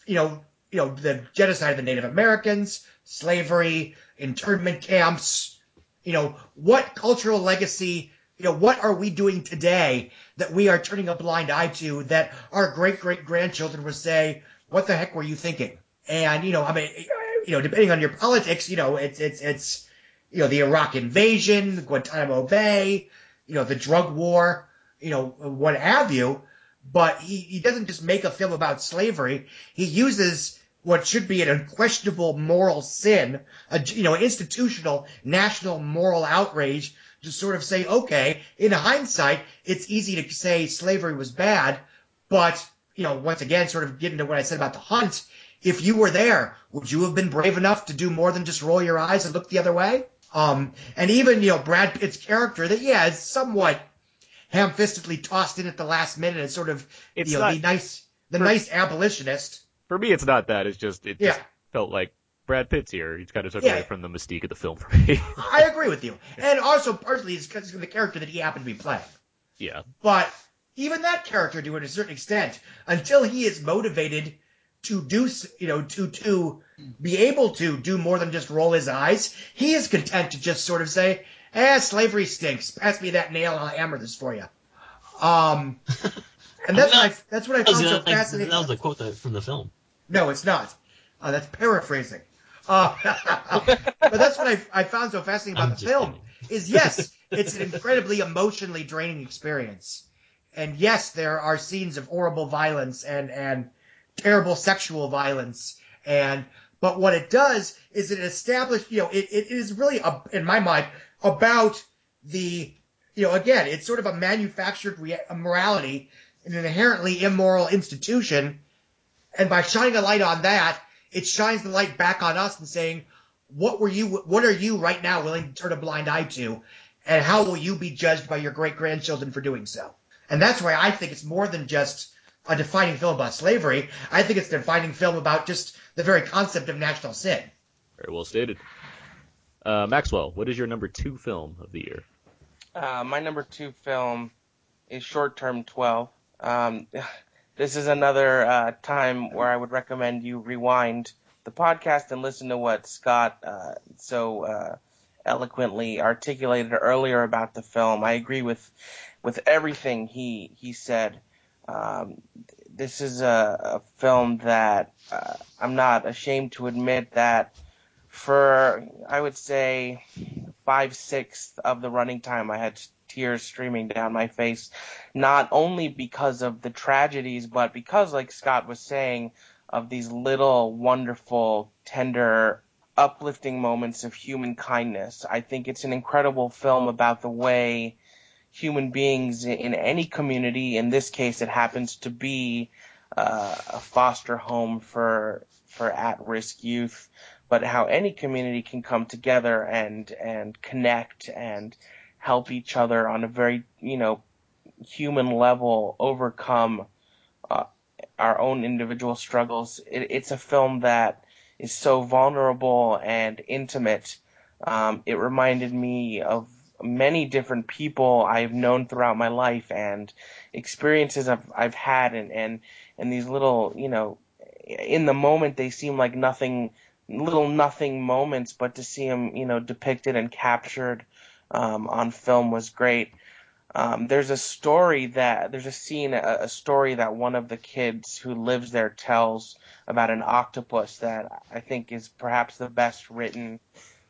you know, you know, the genocide of the Native Americans, slavery, internment camps, you know, what cultural legacy, you know, what are we doing today that we are turning a blind eye to that our great-great-grandchildren would say, what the heck were you thinking? And, you know, I mean, you know, depending on your politics, you know, it's, it's, it's, you know, the Iraq invasion, Guantanamo Bay, you know, the drug war, you know, what have you. But he, he doesn't just make a film about slavery. He uses what should be an unquestionable moral sin, a, you know, institutional, national moral outrage to sort of say, okay, in hindsight, it's easy to say slavery was bad. But, you know, once again, sort of getting to what I said about the hunt, if you were there, would you have been brave enough to do more than just roll your eyes and look the other way? Um, and even, you know, Brad Pitt's character that, yeah, is somewhat ham-fistedly tossed in at the last minute and sort of, it's you know, not, the nice, the for, nice abolitionist. For me, it's not that. It's just, it yeah. just felt like Brad Pitt's here. He's kind of took yeah. away from the mystique of the film for me. I agree with you. And also, partially, it's because of the character that he happened to be playing. Yeah. But even that character, to a certain extent, until he is motivated to do, you know, to, to be able to do more than just roll his eyes, he is content to just sort of say, eh, slavery stinks. Pass me that nail and I'll hammer this for you. Um, and that's, not, I, that's what I found so fascinating. That was a quote from the film. No, it's not. Uh, that's paraphrasing. Uh, but that's what I, I found so fascinating about I'm the film kidding. Is, yes, it's an incredibly emotionally draining experience. And, yes, there are scenes of horrible violence and, and terrible sexual violence. And but what it does is it establishes, you know, it, it is really, a, in my mind, about the, you know, again, it's sort of a manufactured rea- a morality in an inherently immoral institution. And by shining a light on that, it shines the light back on us and saying, what were you, what are you right now willing to turn a blind eye to? And how will you be judged by your great-grandchildren for doing so? And that's why I think it's more than just a defining film about slavery. I think it's a defining film about just the very concept of national sin. Very well stated. Uh, Maxwell, what is your number two film of the year? Uh, my number two film is Short Term twelve. Um, this is another uh, time where I would recommend you rewind the podcast and listen to what Scott uh, so uh, eloquently articulated earlier about the film. I agree with with everything he he said. Um, this is a, a film that uh, I'm not ashamed to admit that for, I would say, five-sixths of the running time, I had tears streaming down my face, not only because of the tragedies, but because, like Scott was saying, of these little, wonderful, tender, uplifting moments of human kindness. I think it's an incredible film about the way human beings in any community, in this case it happens to be uh, a foster home for for at-risk youth, but how any community can come together and and connect and help each other on a very, you know, human level, overcome uh, our own individual struggles. It, it's a film that is so vulnerable and intimate. Um, it reminded me of many different people I've known throughout my life and experiences I've, I've had, and, and, and these little, you know, in the moment they seem like nothing, little nothing moments, but to see them, you know, depicted and captured um, on film was great. Um, there's a story that, there's a scene, a, a story that one of the kids who lives there tells about an octopus that I think is perhaps the best written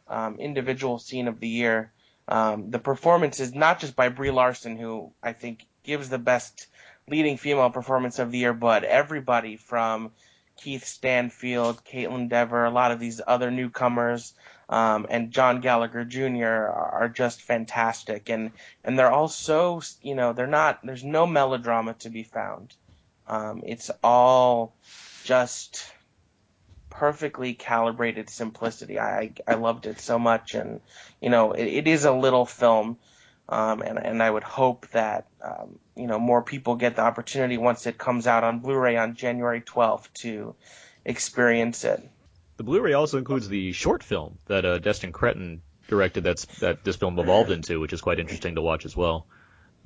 um, individual scene of the year. Um, the performance is not just by Brie Larson, who I think gives the best leading female performance of the year, but everybody from Keith Stanfield, Caitlin Dever, a lot of these other newcomers, um, and John Gallagher Junior are just fantastic. And, and they're all so, you know, they're not, there's no melodrama to be found. Um, it's all just perfectly calibrated simplicity. I, I loved it so much. And, you know, it, it is a little film. Um, and, and I would hope that, um, you know, more people get the opportunity once it comes out on Blu-ray on January twelfth to experience it. The Blu-ray also includes the short film that uh, Destin Cretton directed that's, that this film evolved into, which is quite interesting to watch as well.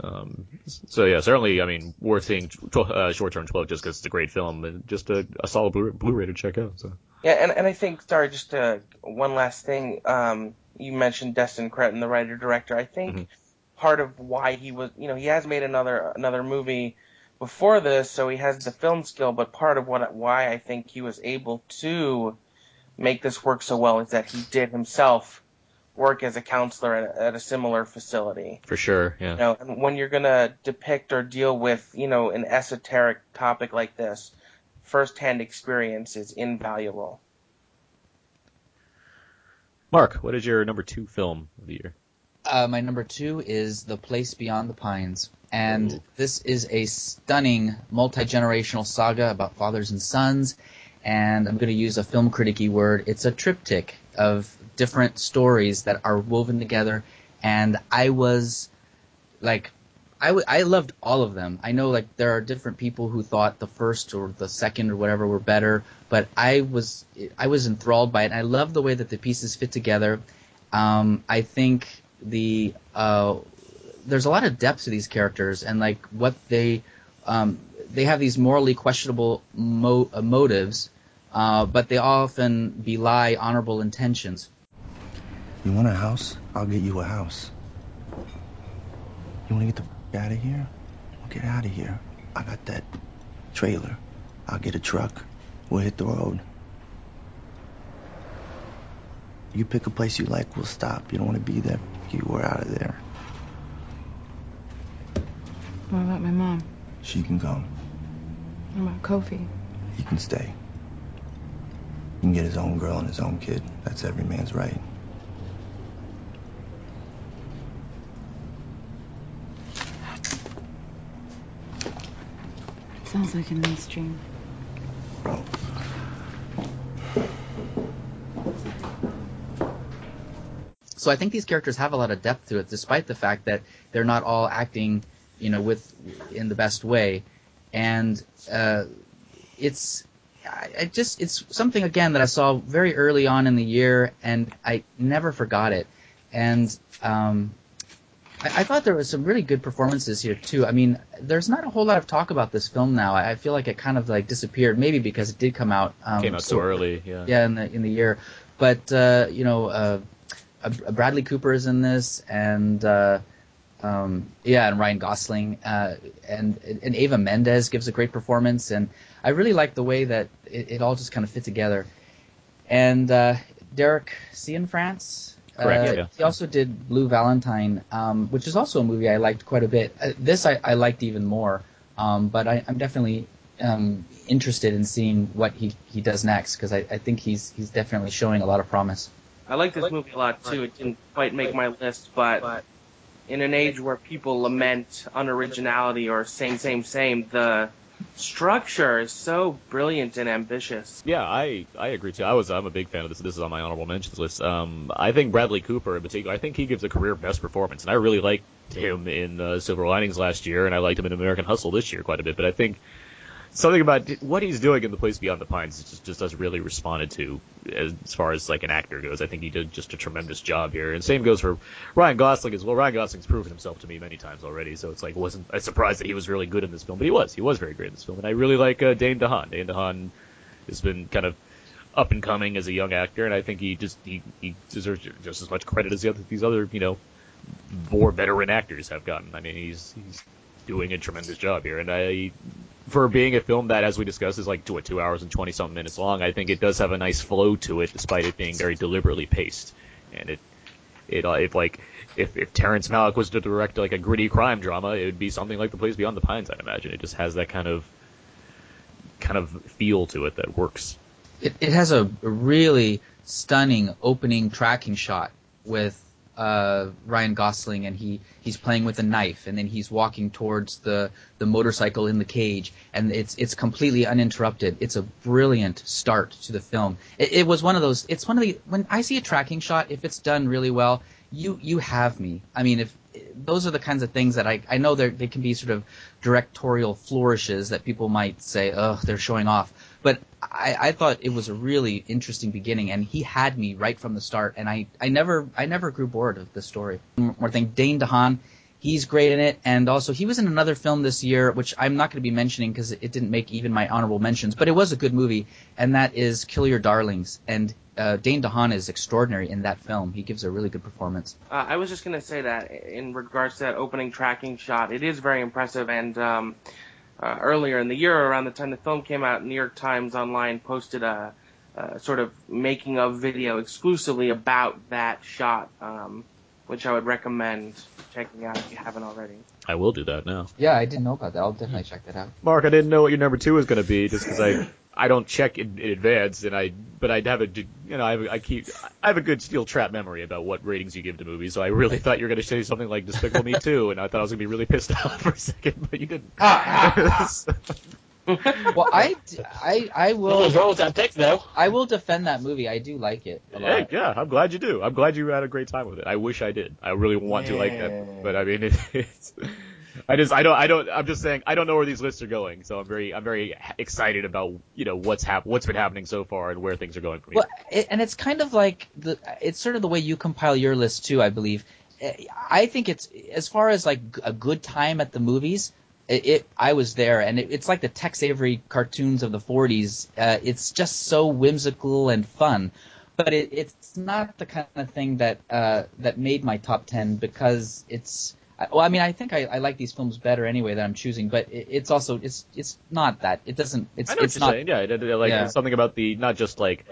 Um, so, yeah, certainly, I mean, worth seeing uh, Short Term twelve just because it's a great film and just a, a solid Blu- Blu-ray to check out. So. Yeah, and, and I think, sorry, just uh, one last thing. Um, you mentioned Destin Cretton, the writer-director. I think... Mm-hmm. Part of why he was, you know, he has made another another movie before this, so he has the film skill. But part of what why I think he was able to make this work so well is that he did himself work as a counselor at, at a similar facility. For sure, yeah. You know, and when you're gonna depict or deal with, you know, an esoteric topic like this, firsthand experience is invaluable. Mark, what is your number two film of the year? Uh, my number two is The Place Beyond the Pines, and Ooh. This is a stunning multi-generational saga about fathers and sons, and I'm going to use a film critic-y word. It's a triptych of different stories that are woven together, and I was, like, I, w- I loved all of them. I know, like, there are different people who thought the first or the second or whatever were better, but I was, I was enthralled by it, and I love the way that the pieces fit together. Um, I think... The uh, there's a lot of depth to these characters, and like what they um, they have these morally questionable mo- uh, motives, uh, but they often belie honorable intentions. You want a house? I'll get you a house. You want to get the f- out of here? I'll get out of here. I got that trailer. I'll get a truck. We'll hit the road. You pick a place you like, we'll stop. You don't want to be there. You were out of there. What about my mom? She can come. What about Kofi? He can stay. He can get his own girl and his own kid. That's every man's right. Sounds like a nice dream. Bro. So I think these characters have a lot of depth to it, despite the fact that they're not all acting, you know, with in the best way. And uh, it's I, I just it's something, again, that I saw very early on in the year, and I never forgot it. And um, I, I thought there was some really good performances here, too. I mean, there's not a whole lot of talk about this film now. I, I feel like it kind of, like, disappeared, maybe because it did come out. Um, Came out so, so early, yeah. Yeah, in the, in the year. But, uh, you know... Uh, Bradley Cooper is in this, and uh, um, yeah, and Ryan Gosling, uh, and and Eva Mendes gives a great performance, and I really like the way that it, it all just kind of fit together. And uh, Derek Cianfrance, uh, Correct, yeah, yeah. he also did Blue Valentine, um, which is also a movie I liked quite a bit. Uh, this I, I liked even more, um, but I, I'm definitely um, interested in seeing what he, he does next, because I, I think he's he's definitely showing a lot of promise. I like this movie a lot, too. It didn't quite make my list, but in an age where people lament unoriginality or same, same, same, the structure is so brilliant and ambitious. Yeah, I, I agree, too. I was, I'm a big fan of this. This is on my honorable mentions list. Um, I think Bradley Cooper, in particular, I think he gives a career-best performance, and I really liked him in uh, Silver Linings last year, and I liked him in American Hustle this year quite a bit, but I think... something about what he's doing in The Place Beyond the Pines just just doesn't really responded to as far as like an actor goes. I think he did just a tremendous job here, and same goes for Ryan Gosling as well. Ryan Gosling's proven himself to me many times already, so it's like it wasn't a surprise that he was really good in this film. But he was, he was very great in this film, and I really like uh, Dane DeHaan. Dane DeHaan has been kind of up and coming as a young actor, and I think he just he, he deserves just as much credit as the other, these other you know more veteran actors have gotten. I mean, he's he's doing a tremendous job here, and I for being a film that, as we discussed, is like two, two hours and twenty something minutes long, I think it does have a nice flow to it, despite it being very deliberately paced. And it it uh, if like if if Terrence Malick was to direct like a gritty crime drama, it would be something like The Place Beyond the Pines, I'd imagine. It just has that kind of kind of feel to it that works. It, it has a really stunning opening tracking shot with uh, Ryan Gosling, and he, he's playing with a knife, and then he's walking towards the, the motorcycle in the cage, and it's it's completely uninterrupted. It's a brilliant start to the film. It, it was one of those. It's one of the when I see a tracking shot, if it's done really well, you you have me. I mean, if those are the kinds of things that I I know they can be sort of directorial flourishes that people might say, oh, they're showing off. But I, I thought it was a really interesting beginning, and he had me right from the start, and I, I never I never grew bored of the story. One more thing, Dane DeHaan, he's great in it, and also he was in another film this year, which I'm not going to be mentioning because it didn't make even my honorable mentions, but it was a good movie, and that is Kill Your Darlings, and uh, Dane DeHaan is extraordinary in that film. He gives a really good performance. Uh, I was just going to say that in regards to that opening tracking shot, it is very impressive, and... Um, Uh, earlier in the year, around the time the film came out, New York Times Online posted a, a sort of making of video exclusively about that shot, um, which I would recommend checking out if you haven't already. I will do that now. Yeah, I didn't know about that. I'll definitely check that out. Mark, I didn't know what your number two was going to be, just because I I don't check in, in advance, and I but I have a you know I, have, I keep I have a good steel trap memory about what ratings you give to movies, so I really thought you were going to say something like Despicable Me two, and I thought I was going to be really pissed off for a second, but you didn't. Well, I, I, I will. Roll that pick, though. I will defend that movie. I do like it a lot. Yeah, yeah, I'm glad you do. I'm glad you had a great time with it. I wish I did. I really want yeah. to like that, but I mean, it, it's. I just, I don't, I don't. I'm just saying, I don't know where these lists are going. So I'm very, I'm very excited about, you know, what's hap- what's been happening so far, and where things are going for me. Well, it, and it's kind of like the, it's sort of the way you compile your list too, I believe. I think it's as far as like a good time at the movies. It, it I was there, and it, it's like the Tex Avery cartoons of the forties. Uh, it's just so whimsical and fun, but it, it's not the kind of thing that uh, that made my top ten because it's. Well, I mean, I think I, I like these films better anyway that I'm choosing, but it, it's also it's it's not that it doesn't it's I know it's what you're not saying. Yeah, it, it, like yeah. It's something about the not just like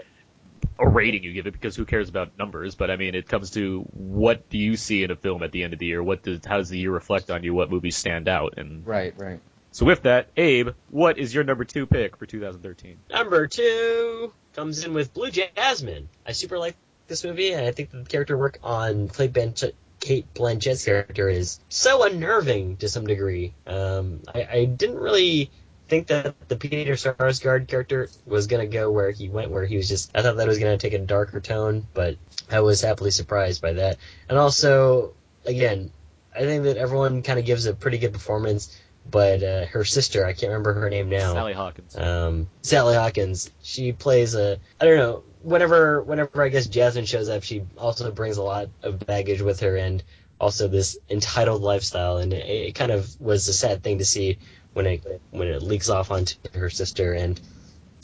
a rating you give it because who cares about numbers, but I mean it comes to what do you see in a film at the end of the year? What does how does the year reflect on you? What movies stand out? And right, right. So with that, Abe, what is your number two pick for two thousand thirteen? Number two comes in with Blue Jasmine. I super like this movie, and I think the character work on Cate Blanchett. Kate Blanchett's character is so unnerving to some degree. Um, I, I didn't really think that the Peter Sarsgaard character was going to go where he went, where he was just... I thought that was going to take a darker tone, but I was happily surprised by that. And also, again, I think that everyone kind of gives a pretty good performance, but uh, her sister, I can't remember her name now. Sally Hawkins. Um, Sally Hawkins. She plays a... I don't know... Whenever, whenever I guess Jasmine shows up, she also brings a lot of baggage with her, and also this entitled lifestyle. And it, it kind of was a sad thing to see when it when it leaks off onto her sister. And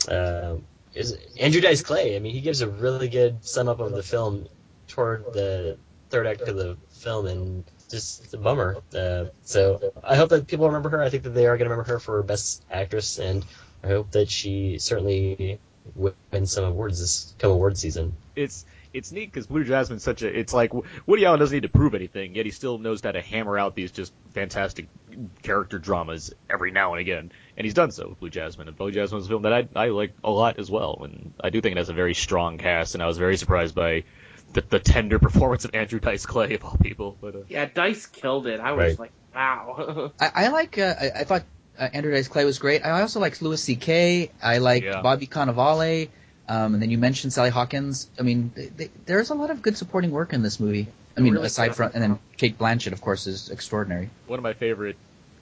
uh, is Andrew Dice Clay. I mean, he gives a really good sum up of the film toward the third act of the film, and just it's a bummer. Uh, so I hope that people remember her. I think that they are going to remember her for Best Actress, and I hope that she certainly. Win some awards this come award season. It's it's neat because Blue Jasmine's such a. It's like Woody Allen doesn't need to prove anything, yet he still knows how to hammer out these just fantastic character dramas every now and again, and he's done so with Blue Jasmine. And Blue Jasmine's a film that I I like a lot as well, and I do think it has a very strong cast. And I was very surprised by the, the tender performance of Andrew Dice Clay of all people. But uh, yeah, Dice killed it. I was right. like, wow. I, I like. Uh, I, I thought. Uh, Andrew Dice Clay was great. I also liked Louis C K. I liked yeah. Bobby Cannavale. Um, and then you mentioned Sally Hawkins. I mean, they, they, there's a lot of good supporting work in this movie. I mean, really aside from – and then Cate Blanchett, of course, is extraordinary. One of my favorite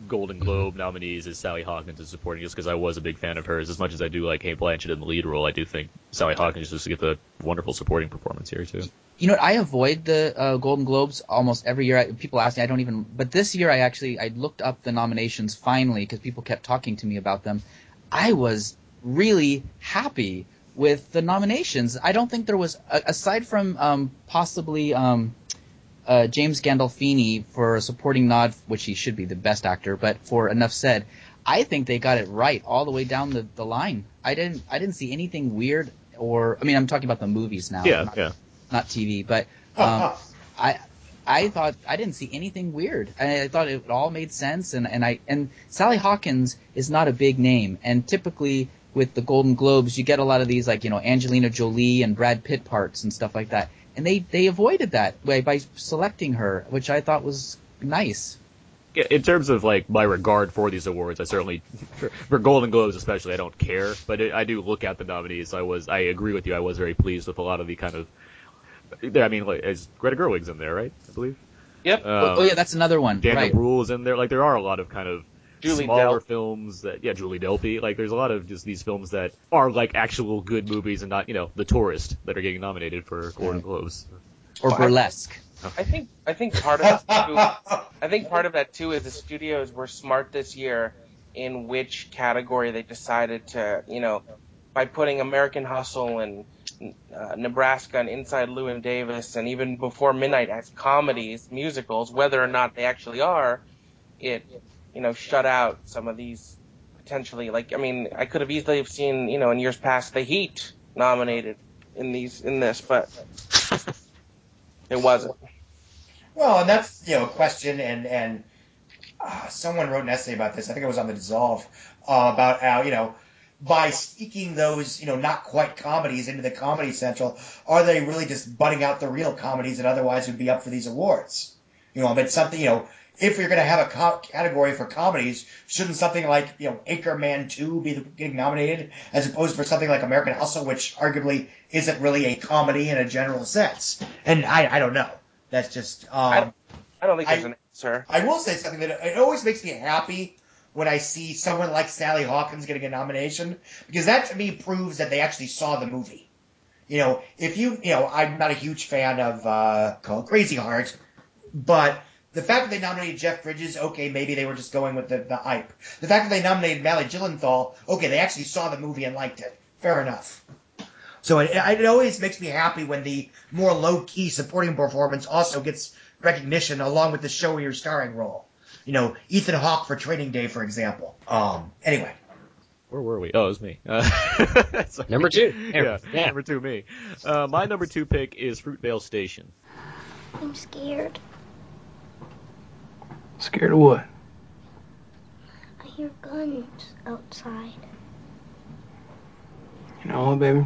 Golden Globe nominees is Sally Hawkins as supporting, just because I was a big fan of hers. As much as I do like Kate Blanchett in the lead role, I do think Sally Hawkins just gets a wonderful supporting performance here too. You know what? I avoid the uh, Golden Globes almost every year. I, people ask me, I don't even. But this year, I actually I looked up the nominations finally because people kept talking to me about them. I was really happy with the nominations. I don't think there was, aside from um, possibly. Um, Uh, James Gandolfini for a supporting nod, which he should be the best actor, but for Enough Said, I think they got it right all the way down the, the line. I didn't I didn't see anything weird, or I mean, I'm talking about the movies now, yeah, not, yeah. not T V, but um, I I thought I didn't see anything weird. I, I thought it all made sense, and and I and Sally Hawkins is not a big name, and typically with the Golden Globes, you get a lot of these like you know Angelina Jolie and Brad Pitt parts and stuff like that. And they, they avoided that by, by selecting her, which I thought was nice. Yeah, in terms of like my regard for these awards, I certainly for Golden Globes especially, I don't care, but it, I do look at the nominees. So I was I agree with you. I was very pleased with a lot of the kind of. I mean, like, as Greta Gerwig's in there, right? I believe. Yep. Um, oh, oh yeah, that's another one. Daniel Brühl is in there. Like there are a lot of kind of. Julie smaller Delpy. films that yeah Julie Delpy like there's a lot of just these films that are like actual good movies and not you know The Tourist that are getting nominated for Golden Globes or well, Burlesque. I think I think part of that too, I think part of that too is the studios were smart this year in which category they decided to you know by putting American Hustle and uh, Nebraska and Inside Llewyn Davis and even Before Midnight as comedies musicals whether or not they actually are it. You know, shut out some of these potentially. Like, I mean, I could have easily have seen, you know, in years past, The Heat nominated in these in this, but it wasn't. Well, and that's you know a question, and and uh, someone wrote an essay about this. I think it was on The Dissolve uh, about how you know by sneaking those you know not quite comedies into the Comedy Central, are they really just butting out the real comedies that otherwise would be up for these awards? You know, but something you know. If you're going to have a co- category for comedies, shouldn't something like, you know, Anchorman two be getting nominated as opposed for something like American Hustle, which arguably isn't really a comedy in a general sense? And I, I don't know. That's just... Um, I, don't, I don't think there's I, an answer. I will say something that it always makes me happy when I see someone like Sally Hawkins getting a nomination, because that to me proves that they actually saw the movie. You know, if you, you know, I'm not a huge fan of uh, called Crazy Heart, but... The fact that they nominated Jeff Bridges, okay, maybe they were just going with the, the hype. The fact that they nominated Mally Gyllenhaal, okay, they actually saw the movie and liked it. Fair enough. So it, it always makes me happy when the more low-key supporting performance also gets recognition along with the showier starring role. You know, Ethan Hawke for Training Day, for example. Um. Anyway. Where were we? Oh, it was me. Uh, like, number two. Yeah, yeah, number two, me. Uh, my number two pick is Fruitvale Station. I'm scared. Scared of what? I hear guns outside. You know what, baby?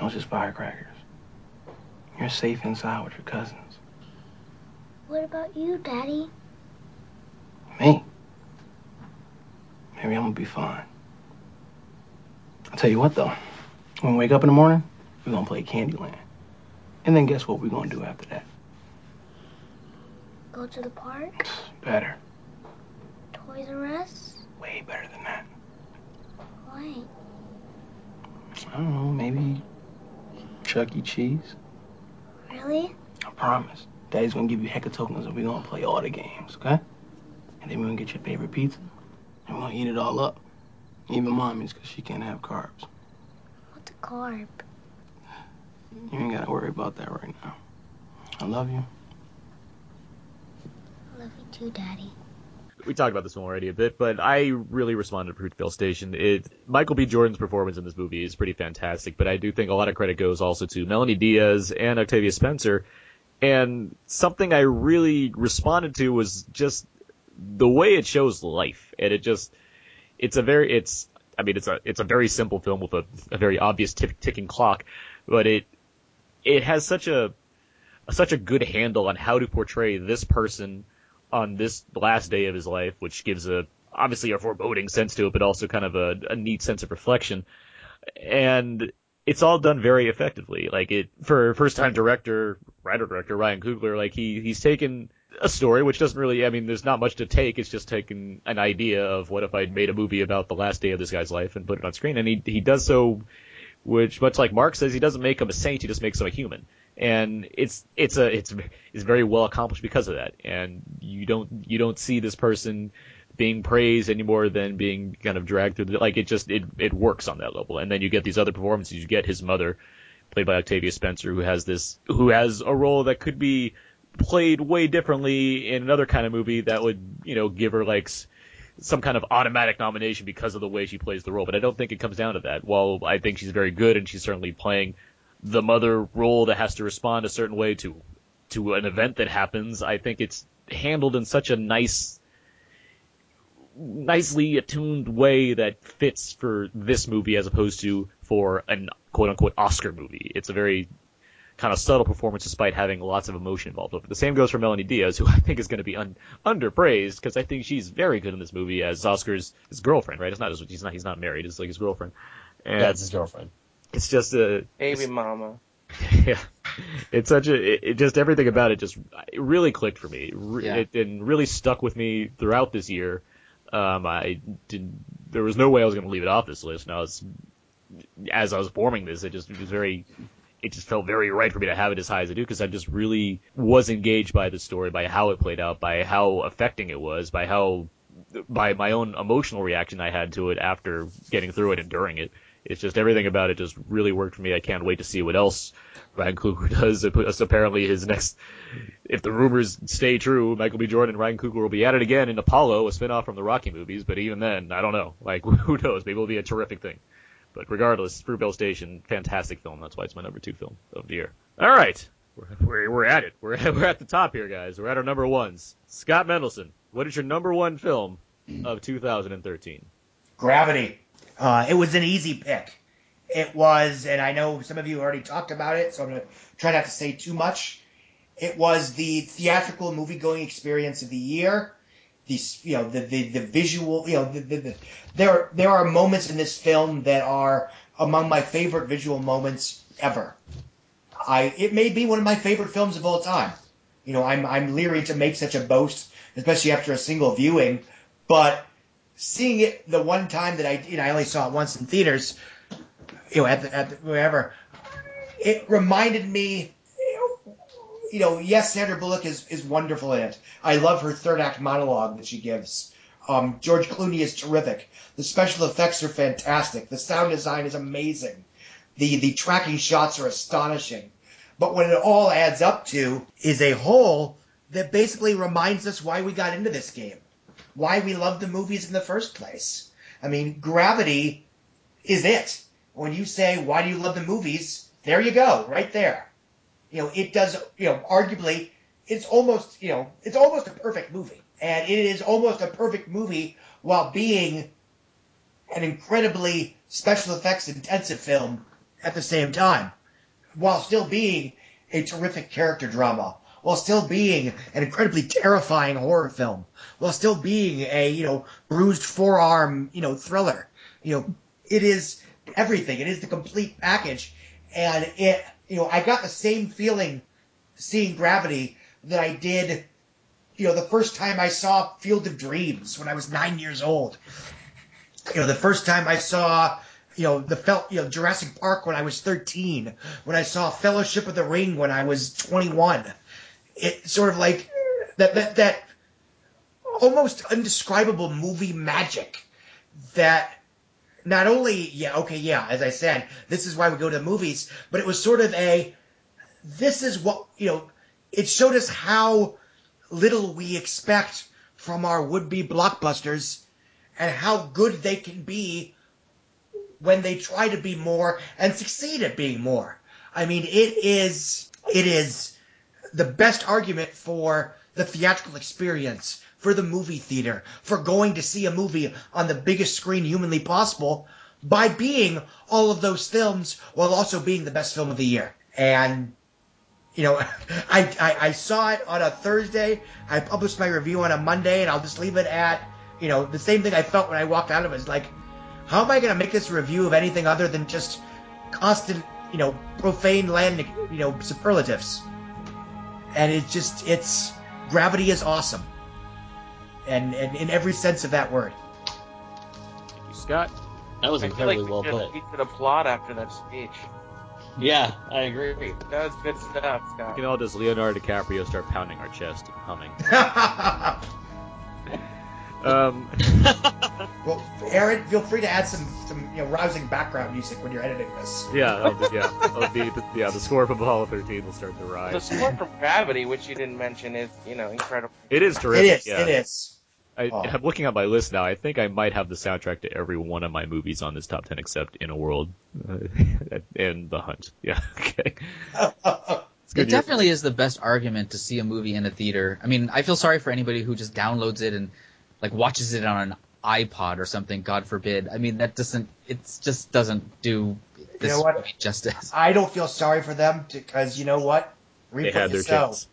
Those just firecrackers. You're safe inside with your cousins. What about you, Daddy? Me? Maybe I'm gonna be fine. I'll tell you what, though. When we wake up in the morning, we're gonna play Candyland. And then guess what we're gonna do after that? Go to the park? Better. Toys R Us? Way better than that. Why? I don't know, maybe Chuck E. Cheese? Really? I promise. Daddy's gonna give you heck of tokens and we're gonna play all the games, okay? And then we're gonna get your favorite pizza and we're gonna eat it all up. Even Mommy's, because she can't have carbs. What's a carb? You ain't gotta worry about that right now. I love you. Love you too, Daddy. We talked about this one already a bit, but I really responded to Fruitvale Station. It, Michael B. Jordan's performance in this movie is pretty fantastic, but I do think a lot of credit goes also to Melanie Diaz and Octavia Spencer. And something I really responded to was just the way it shows life. And it just, it's a very, it's, I mean, it's a, it's a very simple film with a, a very obvious tick, ticking clock, but it, it has such a, such a good handle on how to portray this person on this last day of his life, which gives a obviously a foreboding sense to it, but also kind of a, a neat sense of reflection. And it's all done very effectively. Like it for first time director, writer director Ryan Coogler, like he he's taken a story, which doesn't really, I mean, there's not much to take. It's just taking an idea of what if I'd made a movie about the last day of this guy's life and put it on screen. And he he does so, which much like Marx says, he doesn't make him a saint, he just makes him a human. And it's it's a it's it's very well accomplished because of that. And you don't you don't see this person being praised any more than being kind of dragged through the, like it just it it works on that level. And then you get these other performances. You get his mother, played by Octavia Spencer, who has this who has a role that could be played way differently in another kind of movie that would, you know, give her like some kind of automatic nomination because of the way she plays the role. But I don't think it comes down to that. While I think she's very good and she's certainly playing the mother role that has to respond a certain way to to an event that happens, I think it's handled in such a nice, nicely attuned way that fits for this movie as opposed to for an quote-unquote Oscar movie. It's a very kind of subtle performance despite having lots of emotion involved. But the same goes for Melanie Diaz, who I think is going to be un- underpraised because I think she's very good in this movie as Oscar's his girlfriend, right? It's not he's not he's not married. It's like his girlfriend. And that's his girlfriend. It's just a baby mama. Yeah, it's such a it, it just everything about it just it really clicked for me. Re- yeah. It and really stuck with me throughout this year. Um, I didn't. There was no way I was going to leave it off this list. And I was, as I was forming this, it just it was very. It just felt very right for me to have it as high as I do because I just really was engaged by the story, by how it played out, by how affecting it was, by how by my own emotional reaction I had to it after getting through it and during it. It's just everything about it just really worked for me. I can't wait to see what else Ryan Coogler does. It's apparently his next, if the rumors stay true, Michael B. Jordan and Ryan Coogler will be at it again in Apollo, a spinoff from the Rocky movies. But even then, I don't know. Like, who knows? Maybe it'll be a terrific thing. But regardless, Fruitvale Station, fantastic film. That's why it's my number two film of the year. All right. We're, we're at it. We're at, we're at the top here, guys. We're at our number ones. Scott Mendelson, what is your number one film of two thousand thirteen? Gravity. Uh, it was an easy pick. It was, and I know some of you already talked about it, so I'm going to try not to say too much. It was the theatrical movie-going experience of the year. The, you know, the, the, the visual, you know, the, the, the, there there are moments in this film that are among my favorite visual moments ever. I It may be one of my favorite films of all time. You know, I'm I'm leery to make such a boast, especially after a single viewing, but seeing it the one time that I, you know, I only saw it once in theaters, you know, at the, at the, wherever, it reminded me, you know, yes, Sandra Bullock is, is wonderful in it. I love her third act monologue that she gives. Um, George Clooney is terrific. The special effects are fantastic. The sound design is amazing. The, the tracking shots are astonishing. But what it all adds up to is a whole that basically reminds us why we got into this game. Why we love the movies in the first place. I mean, Gravity is it. When you say, why do you love the movies? There you go, right there. You know, it does, you know, arguably, it's almost, you know, it's almost a perfect movie. And it is almost a perfect movie while being an incredibly special effects intensive film at the same time, while still being a terrific character drama, while still being an incredibly terrifying horror film, while still being a, you know, bruised forearm, you know, thriller. You know, it is everything. It is the complete package. And it, you know, I got the same feeling seeing Gravity that I did, you know, the first time I saw Field of Dreams when I was nine years old. You know, the first time I saw, you know, the felt, you know, Jurassic Park when I was thirteen, when I saw Fellowship of the Ring when I was twenty-one. It's sort of like that, that that almost indescribable movie magic that not only, yeah, okay, yeah, as I said, this is why we go to the movies, but it was sort of a, this is what, you know, it showed us how little we expect from our would-be blockbusters and how good they can be when they try to be more and succeed at being more. I mean, it is, it is... the best argument for the theatrical experience, for the movie theater, for going to see a movie on the biggest screen humanly possible by being all of those films while also being the best film of the year. And, you know, I, I, I saw it on a Thursday. I published my review on a Monday, and I'll just leave it at, you know, the same thing I felt when I walked out of it. It's like, how am I going to make this review of anything other than just constant, you know, profane land, you know, superlatives? And it's just, it's, Gravity is awesome. And, and in every sense of that word. Thank you, Scott. That was incredibly like we well did, put. We could applaud after that speech. Yeah, I agree. That was good stuff, Scott. We can all just Leonardo DiCaprio start pounding our chest and humming. um. Well, Aaron, feel free to add some, some you know, rousing background music when you're editing this. Yeah, that'll be, yeah, that'll be, yeah. The score from Apollo thirteen will start to rise. The score from Gravity, which you didn't mention, is you know incredible. It is terrific. It is. Yeah. It is. I, oh. I'm looking at my list now. I think I might have the soundtrack to every one of my movies on this top ten, except In a World uh, and The Hunt. Yeah, okay. It definitely is the best argument to see a movie in a theater. I mean, I feel sorry for anybody who just downloads it and like watches it on an iPod or something. God forbid. I mean, that doesn't. It just doesn't do this you know what? justice. I don't feel sorry for them because you know what? Reap they had their chance.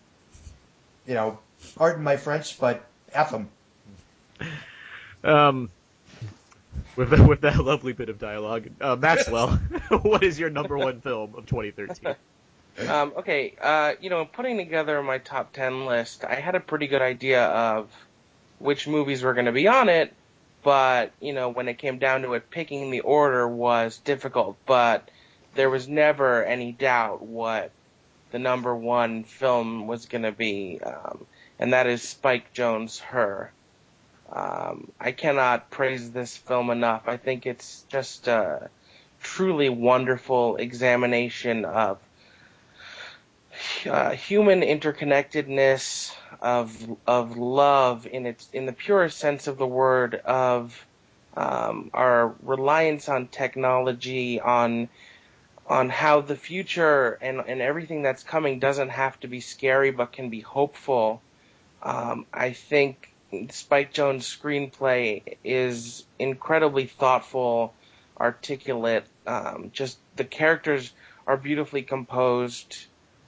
You know, pardon my French, but F them. Um, with the, with that lovely bit of dialogue, uh, Maxwell, what is your number one film of twenty thirteen? Um, okay, uh, you know, putting together my top ten list, I had a pretty good idea of which movies were going to be on it, but you know, when it came down to it, picking the order was difficult. But there was never any doubt what the number one film was going to be, um, and that is Spike Jonze's Her. Um, I cannot praise this film enough. I think it's just a truly wonderful examination of uh, human interconnectedness, of of love in its in the purest sense of the word, of um, our reliance on technology, on on how the future and and everything that's coming doesn't have to be scary but can be hopeful. Um, I think. Spike Jonze's screenplay is incredibly thoughtful, articulate. Um, just the characters are beautifully composed.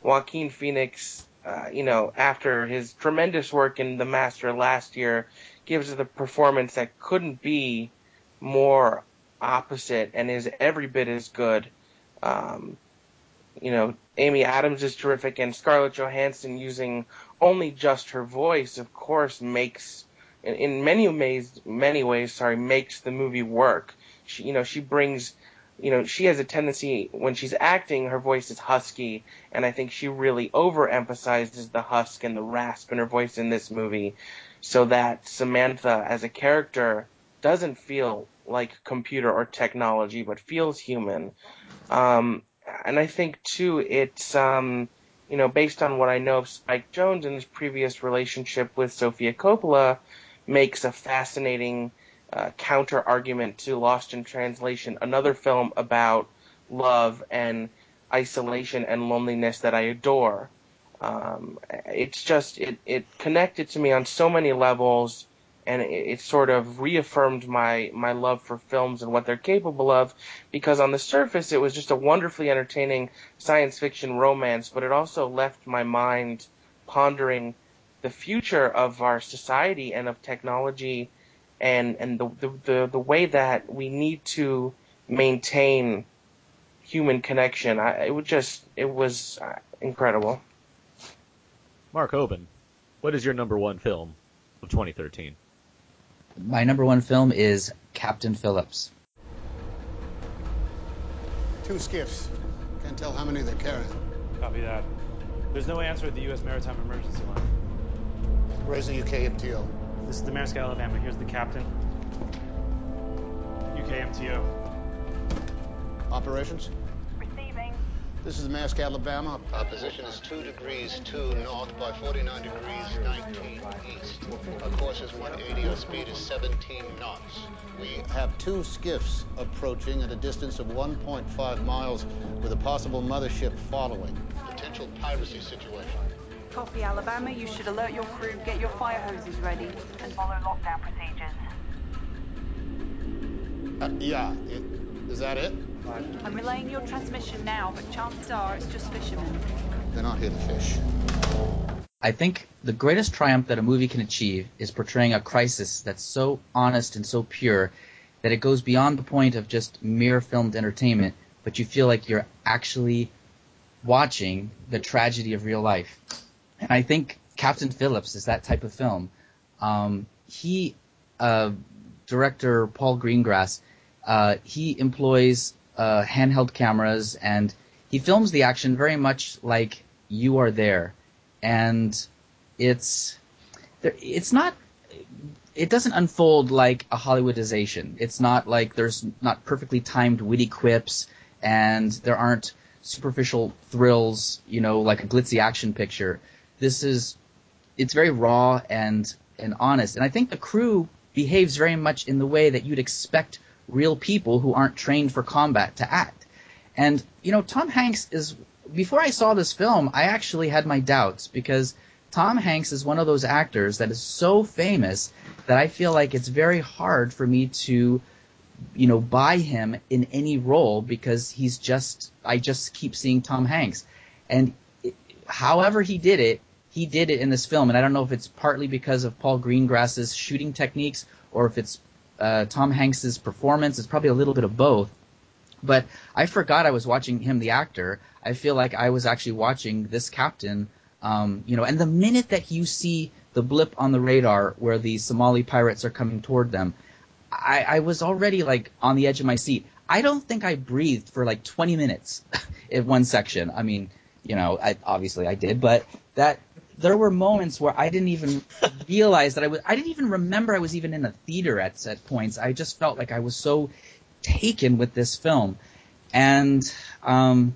Joaquin Phoenix, uh, you know, after his tremendous work in The Master last year, gives the performance that couldn't be more opposite and is every bit as good. Um, you know, Amy Adams is terrific, and Scarlett Johansson using only just her voice, of course, makes in, in many ways, many ways, sorry, makes the movie work. She, you know, she brings, you know, she has a tendency when she's acting, her voice is husky, and I think she really overemphasizes the husk and the rasp in her voice in this movie, so that Samantha as a character doesn't feel like computer or technology, but feels human. Um, and I think too, it's. Um, You know, based on what I know of Spike Jonze and his previous relationship with Sofia Coppola, makes a fascinating uh, counter-argument to Lost in Translation, another film about love and isolation and loneliness that I adore. Um, it's just, it, it connected to me on so many levels, and it, it sort of reaffirmed my, my love for films and what they're capable of, because on the surface it was just a wonderfully entertaining science fiction romance, but it also left my mind pondering the future of our society and of technology and, and the, the, the, the way that we need to maintain human connection. I, it was just, it was incredible. Mark Hoban, what is your number one film of twenty thirteen? My number one film is Captain Phillips. Two skiffs. Can't tell how many they're carrying. Copy that. There's no answer at the U S Maritime Emergency Line. Where's the U K M T O? This is the Maersk, Alabama. Here's the captain. U K M T O. Operations? Receiving. This is the Maersk, Alabama. Our position is two degrees two north by forty-nine degrees nineteen east. Our course is one eighty. Our speed is seventeen knots. We have two skiffs approaching at a distance of one point five miles with a possible mothership following. Potential piracy situation. Copy, Alabama. You should alert your crew, get your fire hoses ready, and follow lockdown procedures. Uh, yeah. It, is that it? I'm relaying your transmission now, but chances are it's just fishermen. They're not here to fish. I think the greatest triumph that a movie can achieve is portraying a crisis that's so honest and so pure that it goes beyond the point of just mere filmed entertainment, but you feel like you're actually watching the tragedy of real life. And I think Captain Phillips is that type of film. Um, he, uh, director Paul Greengrass, uh, he employs uh, handheld cameras, and he films the action very much like you are there. And it's it's not it doesn't unfold like a Hollywoodization. It's not like there's not perfectly timed witty quips, and there aren't superficial thrills, you know, like a glitzy action picture. This is it's very raw and and honest. And I think the crew behaves very much in the way that you'd expect real people who aren't trained for combat to act. And, you know, Tom Hanks is – before I saw this film, I actually had my doubts, because Tom Hanks is one of those actors that is so famous that I feel like it's very hard for me to, you know, buy him in any role, because he's just – I just keep seeing Tom Hanks. And it, however he did it, he did it in this film. And I don't know if it's partly because of Paul Greengrass's shooting techniques or if it's uh, Tom Hanks's performance. It's probably a little bit of both. But I forgot I was watching him, the actor. I feel like I was actually watching this captain, um, you know. And the minute that you see the blip on the radar where the Somali pirates are coming toward them, I, I was already like on the edge of my seat. I don't think I breathed for like twenty minutes in one section. I mean, you know, I, obviously I did, but that there were moments where I didn't even realize that I was. I didn't even remember I was even in a theater at at points. I just felt like I was so taken with this film. And um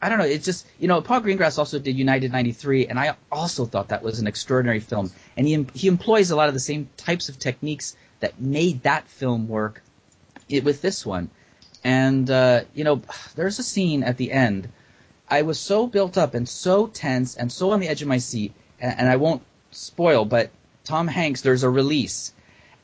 I don't know, it's just, you know, Paul Greengrass also did United ninety-three, and I also thought that was an extraordinary film, and he he employs a lot of the same types of techniques that made that film work it, with this one. And uh you know, there's a scene at the end, I was so built up and so tense and so on the edge of my seat, and, and I won't spoil, but Tom Hanks, there's a release,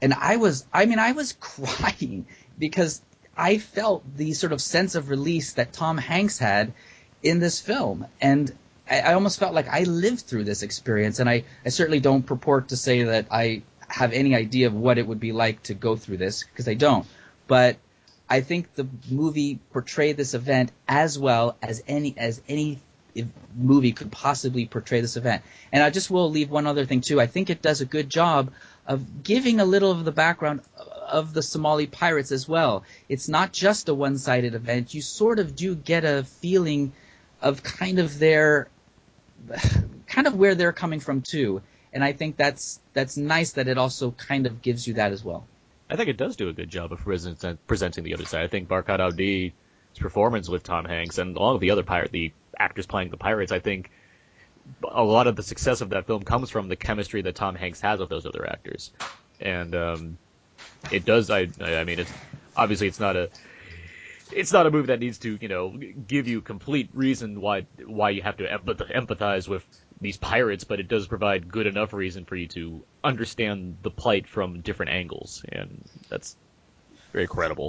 and I was I mean I was crying, because I felt the sort of sense of release that Tom Hanks had in this film. And I, I almost felt like I lived through this experience. And I, I certainly don't purport to say that I have any idea of what it would be like to go through this, because I don't. But I think the movie portrayed this event as well as any as any movie could possibly portray this event. And I just will leave one other thing, too. I think it does a good job of giving a little of the background of the Somali pirates as well. It's not just a one-sided event. You sort of do get a feeling of kind of their kind of where they're coming from too. And I think that's that's nice that it also kind of gives you that as well. I think it does do a good job of presenting the other side. I think Barkat Abdi's performance with Tom Hanks and all of the other pirate the actors playing the pirates, I think a lot of the success of that film comes from the chemistry that Tom Hanks has with those other actors. And um It does. I. I mean, it's obviously it's not a. It's not a movie that needs to, you know, give you complete reason why why you have to empathize with these pirates, but it does provide good enough reason for you to understand the plight from different angles, and that's very credible.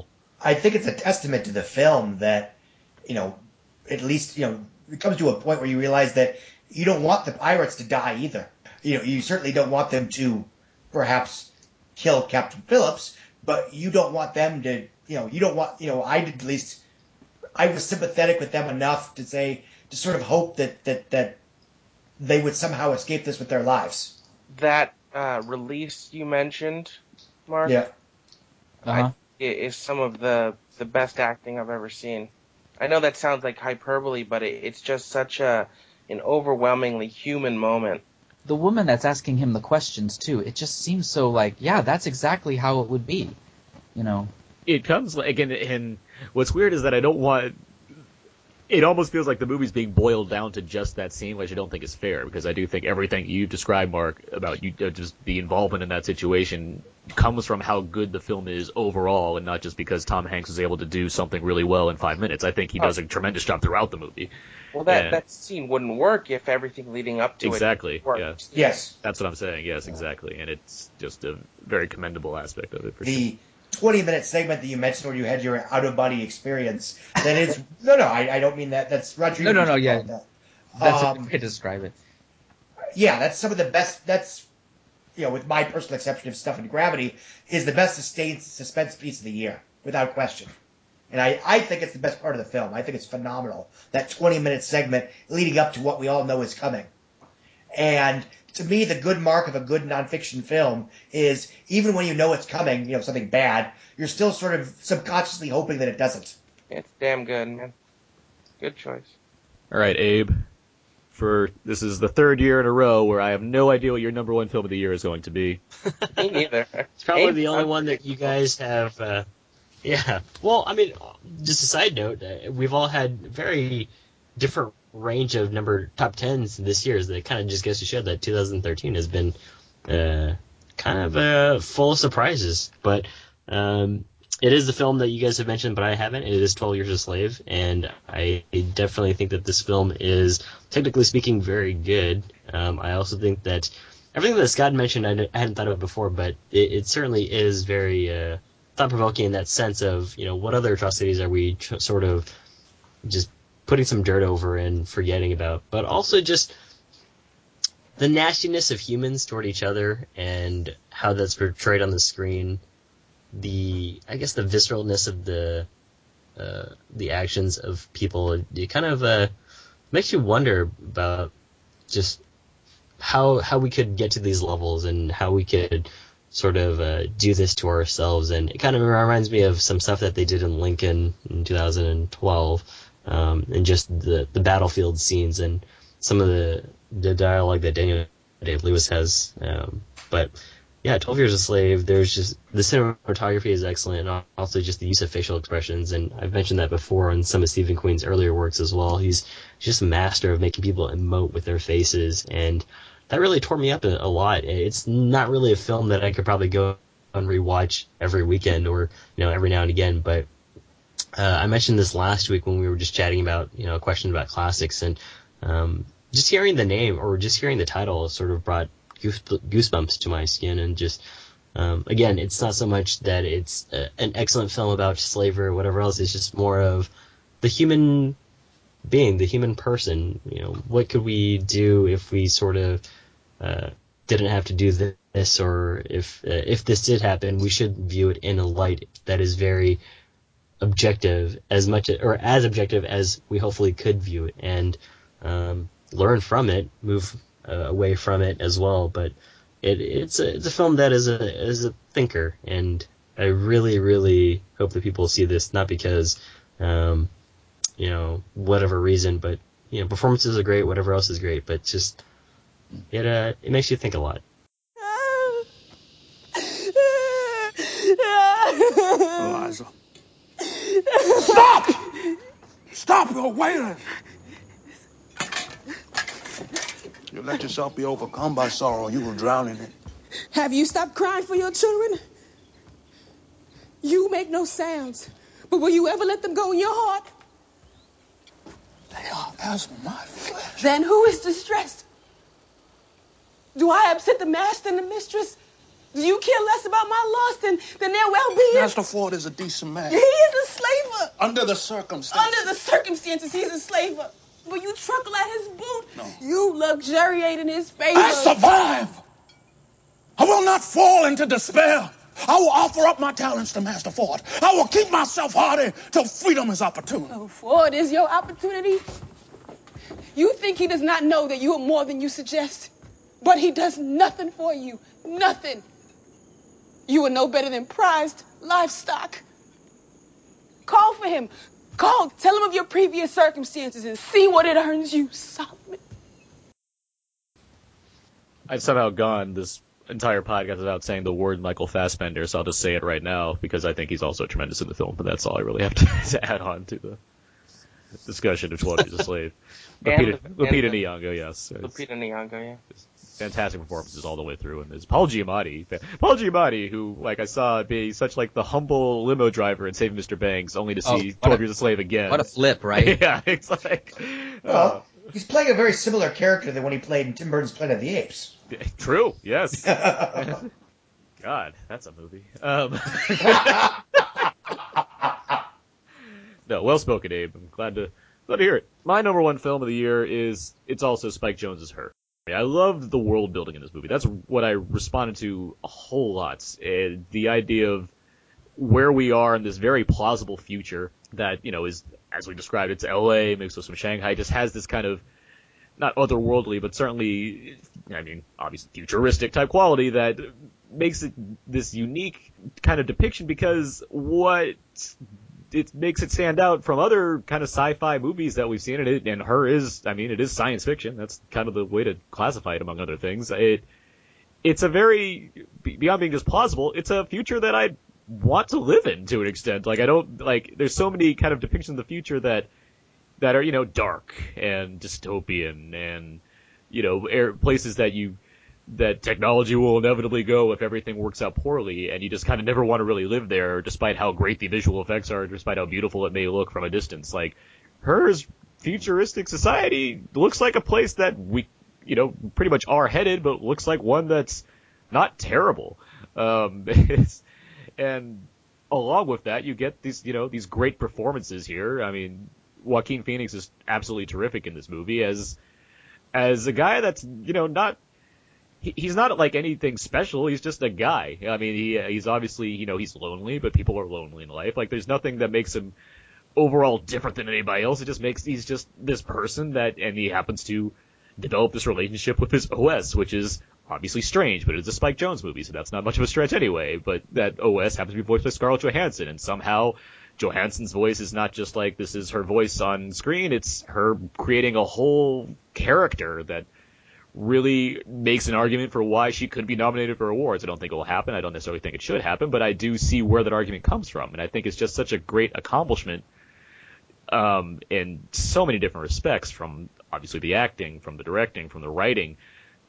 I think it's a testament to the film that, you know, at least, you know, it comes to a point where you realize that you don't want the pirates to die either. You know, you certainly don't want them to, perhaps, kill Captain Phillips, but you don't want them to, you know, you don't want, you know, I did at least, I was sympathetic with them enough to say, to sort of hope that, that, that they would somehow escape this with their lives. That uh, release you mentioned, Mark, yeah, uh-huh. I, is some of the, the best acting I've ever seen. I know that sounds like hyperbole, but it, it's just such a an overwhelmingly human moment. The woman that's asking him the questions, too, it just seems so like, yeah, that's exactly how it would be, you know. It comes, again, and what's weird is that I don't want, it almost feels like the movie's being boiled down to just that scene, which I don't think is fair, because I do think everything you described, Mark, about you, uh, just the involvement in that situation comes from how good the film is overall, and not just because Tom Hanks was able to do something really well in five minutes. I think he oh. does a tremendous job throughout the movie. Well, that, and, that scene wouldn't work if everything leading up to exactly, it worked. Exactly, yeah. Yes. That's what I'm saying, yes, exactly. And it's just a very commendable aspect of it. For the sure. twenty-minute segment that you mentioned where you had your out-of-body experience, that is – no, no, I, I don't mean that. That's Roger. No, no, no, yeah. That. That's um, a good way to describe it. Yeah, that's some of the best – that's – you know, with my personal exception of Stuff and Gravity, is the best sustained suspense piece of the year, without question. And I, I think it's the best part of the film. I think it's phenomenal, that twenty-minute segment leading up to what we all know is coming. And to me, the good mark of a good nonfiction film is even when you know it's coming, you know, something bad, you're still sort of subconsciously hoping that it doesn't. It's damn good, man. Good choice. All right, Abe. For this is the third year in a row where I have no idea what your number one film of the year is going to be. Me neither. It's probably Abe, the only I'm one that you guys have. Uh, yeah. Well, I mean, just a side note, we've all had very different range of number top tens this year. That kind of just goes to show that two thousand thirteen has been uh, kind of uh, full of surprises. But um, it is the film that you guys have mentioned, but I haven't. It is twelve years a slave, and I definitely think that this film is, technically speaking, very good. Um, I also think that everything that Scott mentioned, I, I hadn't thought of before, but it, it certainly is very uh, thought-provoking in that sense of, you know, what other atrocities are we tr- sort of just putting some dirt over and forgetting about, but also just the nastiness of humans toward each other and how that's portrayed on the screen. The, I guess, the visceralness of the uh, the actions of people. It, it kind of uh, makes you wonder about just how how we could get to these levels and how we could sort of uh, do this to ourselves. And it kind of reminds me of some stuff that they did in Lincoln in two thousand twelve. Um, and just the, the battlefield scenes and some of the, the dialogue that Daniel Day-Lewis has. Um, but yeah, twelve years a slave, there's just the cinematography is excellent, and also just the use of facial expressions. And I've mentioned that before on some of Stephen Queen's earlier works as well. He's just a master of making people emote with their faces, and that really tore me up a, a lot. It's not really a film that I could probably go and rewatch every weekend or, you know, every now and again, but Uh, I mentioned this last week when we were just chatting about, you know, a question about classics, and um, just hearing the name or just hearing the title sort of brought goose, goosebumps to my skin. And just, um, again, it's not so much that it's a, an excellent film about slavery or whatever else. It's just more of the human being, the human person. You know, what could we do if we sort of uh, didn't have to do this, or if uh, if this did happen, we should view it in a light that is very objective, as much or as objective as we hopefully could view it, and um, learn from it, move uh, away from it as well. But it, it's a, it's a film that is a is a thinker, and I really really hope that people see this, not because um, you know, whatever reason, but you know, performances are great, whatever else is great, but just it uh, it makes you think a lot. Eliza. Stop! Stop your wailing! You let yourself be overcome by sorrow, you will drown in it. Have you stopped crying for your children? You make no sounds, but will you ever let them go in your heart? They are as my flesh. Then who is distressed? Do I upset the master and the mistress? Do you care less about my lust than, than their well-being? Master Ford is a decent man. He is a slaver. Under the circumstances. Under the circumstances, he's a slaver. But you truckle at his boot. No. You luxuriate in his favor. I survive. I will not fall into despair. I will offer up my talents to Master Ford. I will keep myself hardy till freedom is opportune. Oh, Ford is your opportunity? You think he does not know that you are more than you suggest, but he does nothing for you. Nothing. You are no better than prized livestock. Call for him. Call. Tell him of your previous circumstances and see what it earns you, Solomon. I've somehow gone this entire podcast without saying the word Michael Fassbender, so I'll just say it right now because I think he's also tremendous in the film, but that's all I really have to, to add on to the discussion of twelve years a slave. Lupita, Lupita Nyong'o, yes. Lupita Nyong'o, yeah. Fantastic performances all the way through, and there's Paul Giamatti. Paul Giamatti, who, like, I saw be such, like, the humble limo driver in Saving Mister Banks, only to see oh, twelve years a slave again. What a flip, right? Yeah, it's like... Well, uh, he's playing a very similar character than when he played in Tim Burton's Planet of the Apes. True, yes. God, that's a movie. Um... No, well-spoken, Abe. I'm glad to, glad to hear it. My number one film of the year is, it's also Spike Jonze's Her. I loved the world building in this movie. That's what I responded to a whole lot. And the idea of where we are in this very plausible future that, you know, is, as we described, it's L A mixed with some Shanghai, just has this kind of, not otherworldly, but certainly I mean, obviously futuristic type quality that makes it this unique kind of depiction, because what it makes it stand out from other kind of sci-fi movies that we've seen, and it and Her is, I mean, it is science fiction. That's kind of the way to classify it, among other things. It it's a very, beyond being just plausible, it's a future that I want to live in to an extent. Like I don't like. There's so many kind of depictions of the future that that are, you know, dark and dystopian and, you know, air, places that you that technology will inevitably go if everything works out poorly, and you just kind of never want to really live there, despite how great the visual effects are, despite how beautiful it may look from a distance. Like, Her's futuristic society looks like a place that we, you know, pretty much are headed, but looks like one that's not terrible. Um, and along with that, you get these, you know, these great performances here. I mean, Joaquin Phoenix is absolutely terrific in this movie as as a guy that's, you know, not. He's not like anything special. He's just a guy. I mean, he he's obviously, you know, he's lonely, but people are lonely in life. Like, there's nothing that makes him overall different than anybody else. It just makes he's just this person that, and he happens to develop this relationship with his O S, which is obviously strange, but it's a Spike Jonze movie, so that's not much of a stretch anyway. But that O S happens to be voiced by Scarlett Johansson, and somehow Johansson's voice is not just like this is her voice on screen. It's her creating a whole character that really makes an argument for why she could be nominated for awards. I don't think it will happen. I don't necessarily think it should happen, but I do see where that argument comes from. And I think it's just such a great accomplishment um, in so many different respects, from obviously the acting, from the directing, from the writing,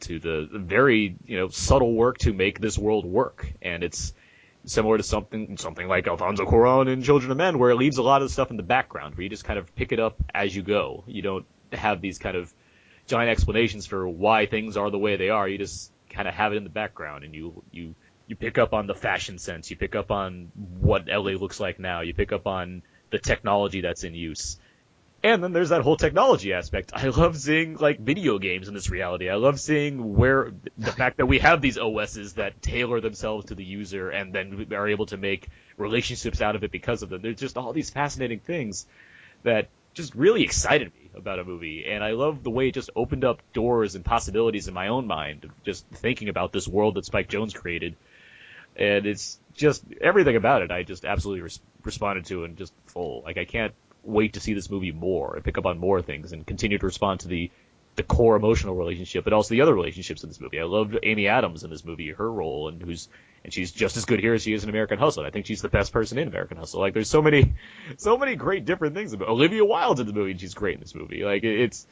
to the very, you know, subtle work to make this world work. And it's similar to something something like Alfonso Cuarón in Children of Men, where it leaves a lot of stuff in the background, where you just kind of pick it up as you go. You don't have these kind of giant explanations for why things are the way they are. You just kind of have it in the background, and you you you pick up on the fashion sense, you pick up on what L A looks like now, you pick up on the technology that's in use. And then there's that whole technology aspect. I love seeing, like, video games in this reality. I love seeing where the fact that we have these O Ss that tailor themselves to the user and then are able to make relationships out of it because of them. There's just all these fascinating things that just really excited me about a movie, and I love the way it just opened up doors and possibilities in my own mind, just thinking about this world that Spike Jonze created. And it's just everything about it I just absolutely res- responded to, and just full. Like, I can't wait to see this movie more and pick up on more things and continue to respond to the, the core emotional relationship, but also the other relationships in this movie. I loved Amy Adams in this movie, her role, and who's and she's just as good here as she is in American Hustle. And I think she's the best person in American Hustle. Like, there's so many, so many great different things about Olivia Wilde's in the movie, and she's great in this movie. Like, it's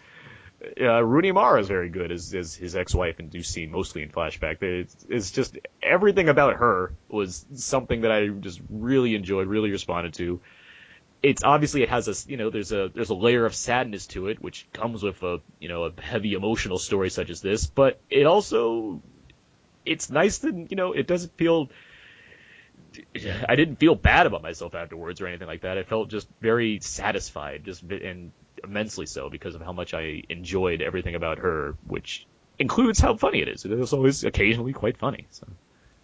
uh, Rooney Mara is very good as, as his ex-wife, and you see mostly in flashback. It's, it's just everything about Her was something that I just really enjoyed, really responded to. It's obviously it has a, you know, there's a there's a layer of sadness to it, which comes with a, you know, a heavy emotional story such as this. But it also, it's nice that, you know, it doesn't feel, I didn't feel bad about myself afterwards or anything like that. I felt just very satisfied, just and immensely so, because of how much I enjoyed everything about Her, which includes how funny it is. It is always occasionally quite funny. So,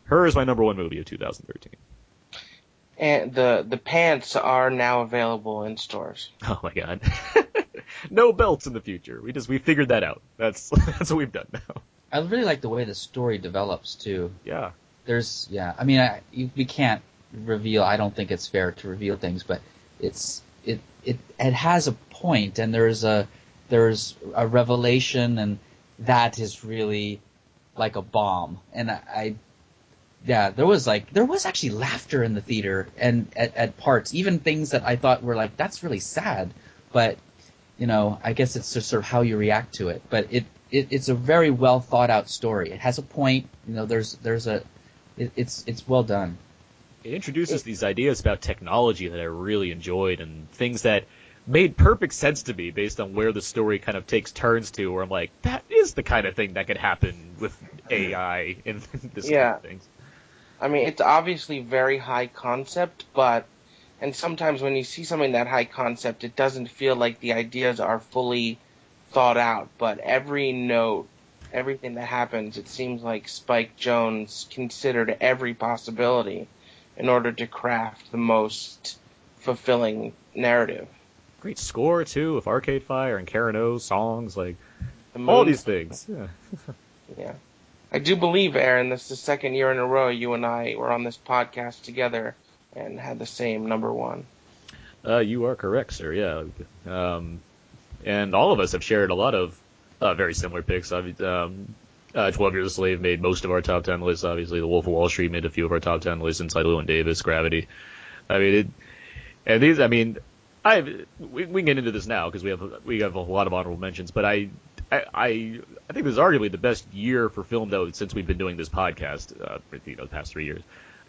Her is my number one movie of two thousand thirteen. And the the pants are now available in stores. Oh my god! No belts in the future. We just we figured that out. That's that's what we've done now. I really like the way the story develops too. Yeah. There's yeah. I mean, I, you, we can't reveal. I don't think it's fair to reveal things, but it's it it it has a point, and there's a there's a revelation, and that is really like a bomb. And I. I Yeah, there was like there was actually laughter in the theater, and at, at parts, even things that I thought were like that's really sad, but you know, I guess it's just sort of how you react to it. But it, it it's a very well thought out story. It has a point, you know. There's there's a it, it's it's well done. It introduces it, these ideas about technology that I really enjoyed, and things that made perfect sense to me based on where the story kind of takes turns to, where I'm like, that is the kind of thing that could happen with A I and this yeah. kind of thing. I mean, it's obviously very high concept, but and sometimes when you see something that high concept, it doesn't feel like the ideas are fully thought out. But every note, everything that happens, it seems like Spike Jonze considered every possibility in order to craft the most fulfilling narrative. Great score, too, of Arcade Fire and Karen O songs, like all these things. Yeah. Yeah. I do believe, Aaron, this is the second year in a row you and I were on this podcast together and had the same number one. Uh, you are correct, sir, yeah. Um, and all of us have shared a lot of uh, very similar picks. Um, uh, twelve Years a Slave made most of our top ten lists, obviously. The Wolf of Wall Street made a few of our top ten lists, Inside Llewyn Davis, Gravity. I mean, it, and these, I mean, I we, we can get into this now because we have we have a lot of honorable mentions, but I... I, I I think this is arguably the best year for film, though, since we've been doing this podcast, uh, for, you know, the past three years.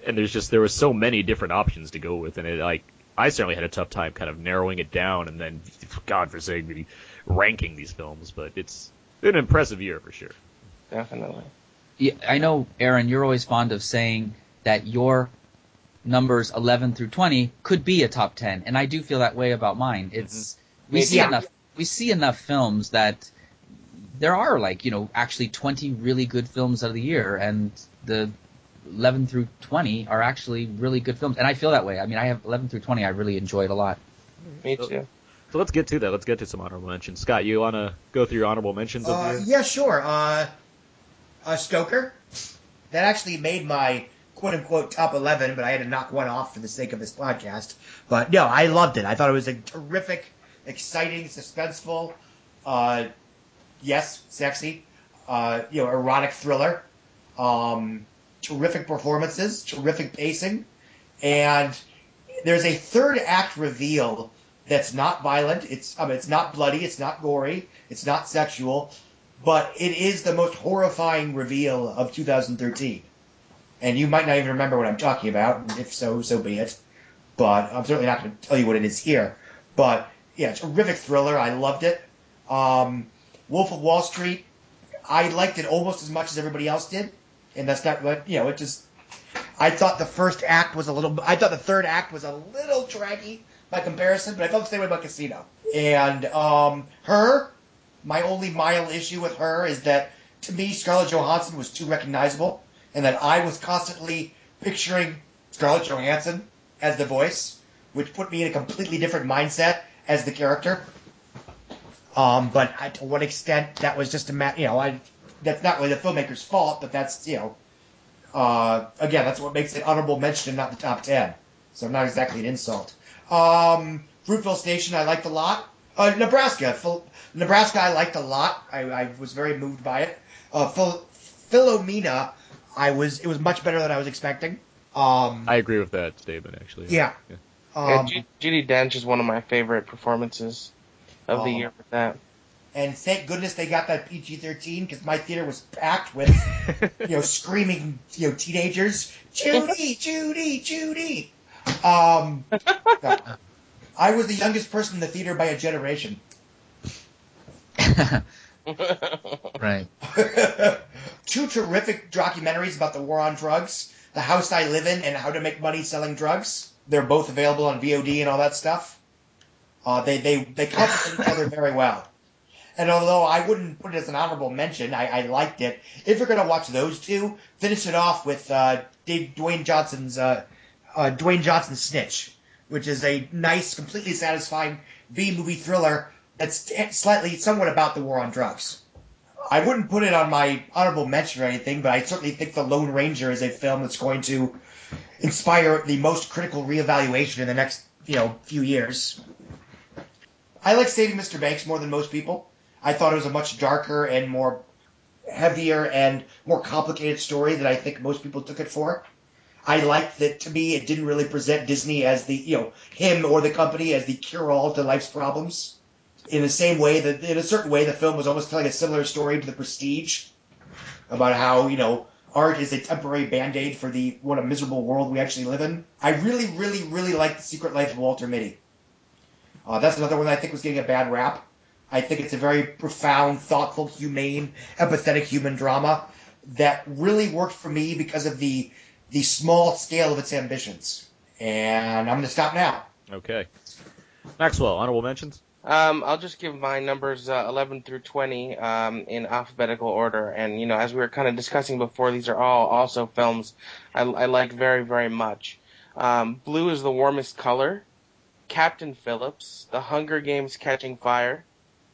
And there's just, there were so many different options to go with, and it, like, I certainly had a tough time kind of narrowing it down and then, God forsake me, ranking these films, but it's been an impressive year for sure. Definitely. Yeah, I know, Aaron, you're always fond of saying that your numbers eleven through twenty could be a top ten, and I do feel that way about mine. It's, mm-hmm. we see yeah. enough, we see enough films that, there are, like, you know, actually twenty really good films out of the year, and the eleven through twenty are actually really good films. And I feel that way. I mean, I have eleven through twenty I really enjoyed a lot. Me too. So, so let's get to that. Let's get to some honorable mentions. Scott, you want to go through your honorable mentions? Uh, of yeah, sure. Uh, uh, Stoker. That actually made my quote-unquote top eleven, but I had to knock one off for the sake of this podcast. But, no, I loved it. I thought it was a terrific, exciting, suspenseful, uh yes, sexy, uh, you know, erotic thriller, um, terrific performances, terrific pacing, and there's a third act reveal that's not violent. It's, I mean, it's not bloody, it's not gory, it's not sexual, but it is the most horrifying reveal of two thousand thirteen. And you might not even remember what I'm talking about, and if so, so be it. But I'm certainly not going to tell you what it is here. But yeah, terrific thriller. I loved it. Um, Wolf of Wall Street, I liked it almost as much as everybody else did, and that's not what, you know, it just, I thought the first act was a little, I thought the third act was a little draggy by comparison, but I felt the same way about Casino. And um, Her, my only mild issue with Her is that, to me, Scarlett Johansson was too recognizable, and that I was constantly picturing Scarlett Johansson as the voice, which put me in a completely different mindset as the character. Um, but I, to what extent that was just a ma- you know, I, that's not really the filmmaker's fault, but that's, you know, uh, again, that's what makes it honorable mention and not the top ten. So not exactly an insult. Um, Fruitvale Station I liked a lot. Uh, Nebraska. Phil- Nebraska I liked a lot. I, I was very moved by it. Uh, Phil- Philomena, I was, it was much better than I was expecting. Um, I agree with that statement, actually. Yeah. yeah. Um, yeah, Judy Dench is one of my favorite performances of the um, year with that. And thank goodness they got that P G thirteen, because my theater was packed with, you know, screaming, you know, teenagers. Judy, Judy, Judy. Um, no. I was the youngest person in the theater by a generation. Right. Two terrific documentaries about the war on drugs, The House I Live In and How to Make Money Selling Drugs. They're both available on V O D and all that stuff. Uh, they they, they complement each other very well. And although I wouldn't put it as an honorable mention, I, I liked it. If you're going to watch those two, finish it off with uh, Dave, Dwayne Johnson's uh, uh, Dwayne Johnson's Snitch, which is a nice, completely satisfying B-movie thriller that's slightly, somewhat about the war on drugs. I wouldn't put it on my honorable mention or anything, but I certainly think The Lone Ranger is a film that's going to inspire the most critical reevaluation in the next, you know, few years. I like Saving Mister Banks more than most people. I thought it was a much darker and more heavier and more complicated story than I think most people took it for. I liked that, to me, it didn't really present Disney as the, you know, him or the company as the cure-all to life's problems. In the same way that, in a certain way, the film was almost telling a similar story to The Prestige about how, you know, art is a temporary band-aid for the, what a miserable world we actually live in. I really, really, really liked The Secret Life of Walter Mitty. Uh, that's another one that I think was getting a bad rap. I think it's a very profound, thoughtful, humane, empathetic human drama that really worked for me because of the the small scale of its ambitions. And I'm going to stop now. Okay. Maxwell, honorable mentions? Um, I'll just give my numbers uh, eleven through twenty um, in alphabetical order. And, you know, as we were kind of discussing before, these are all also films I, I like very, very much. Um, Blue Is the Warmest Color, Captain Phillips, The Hunger Games Catching Fire,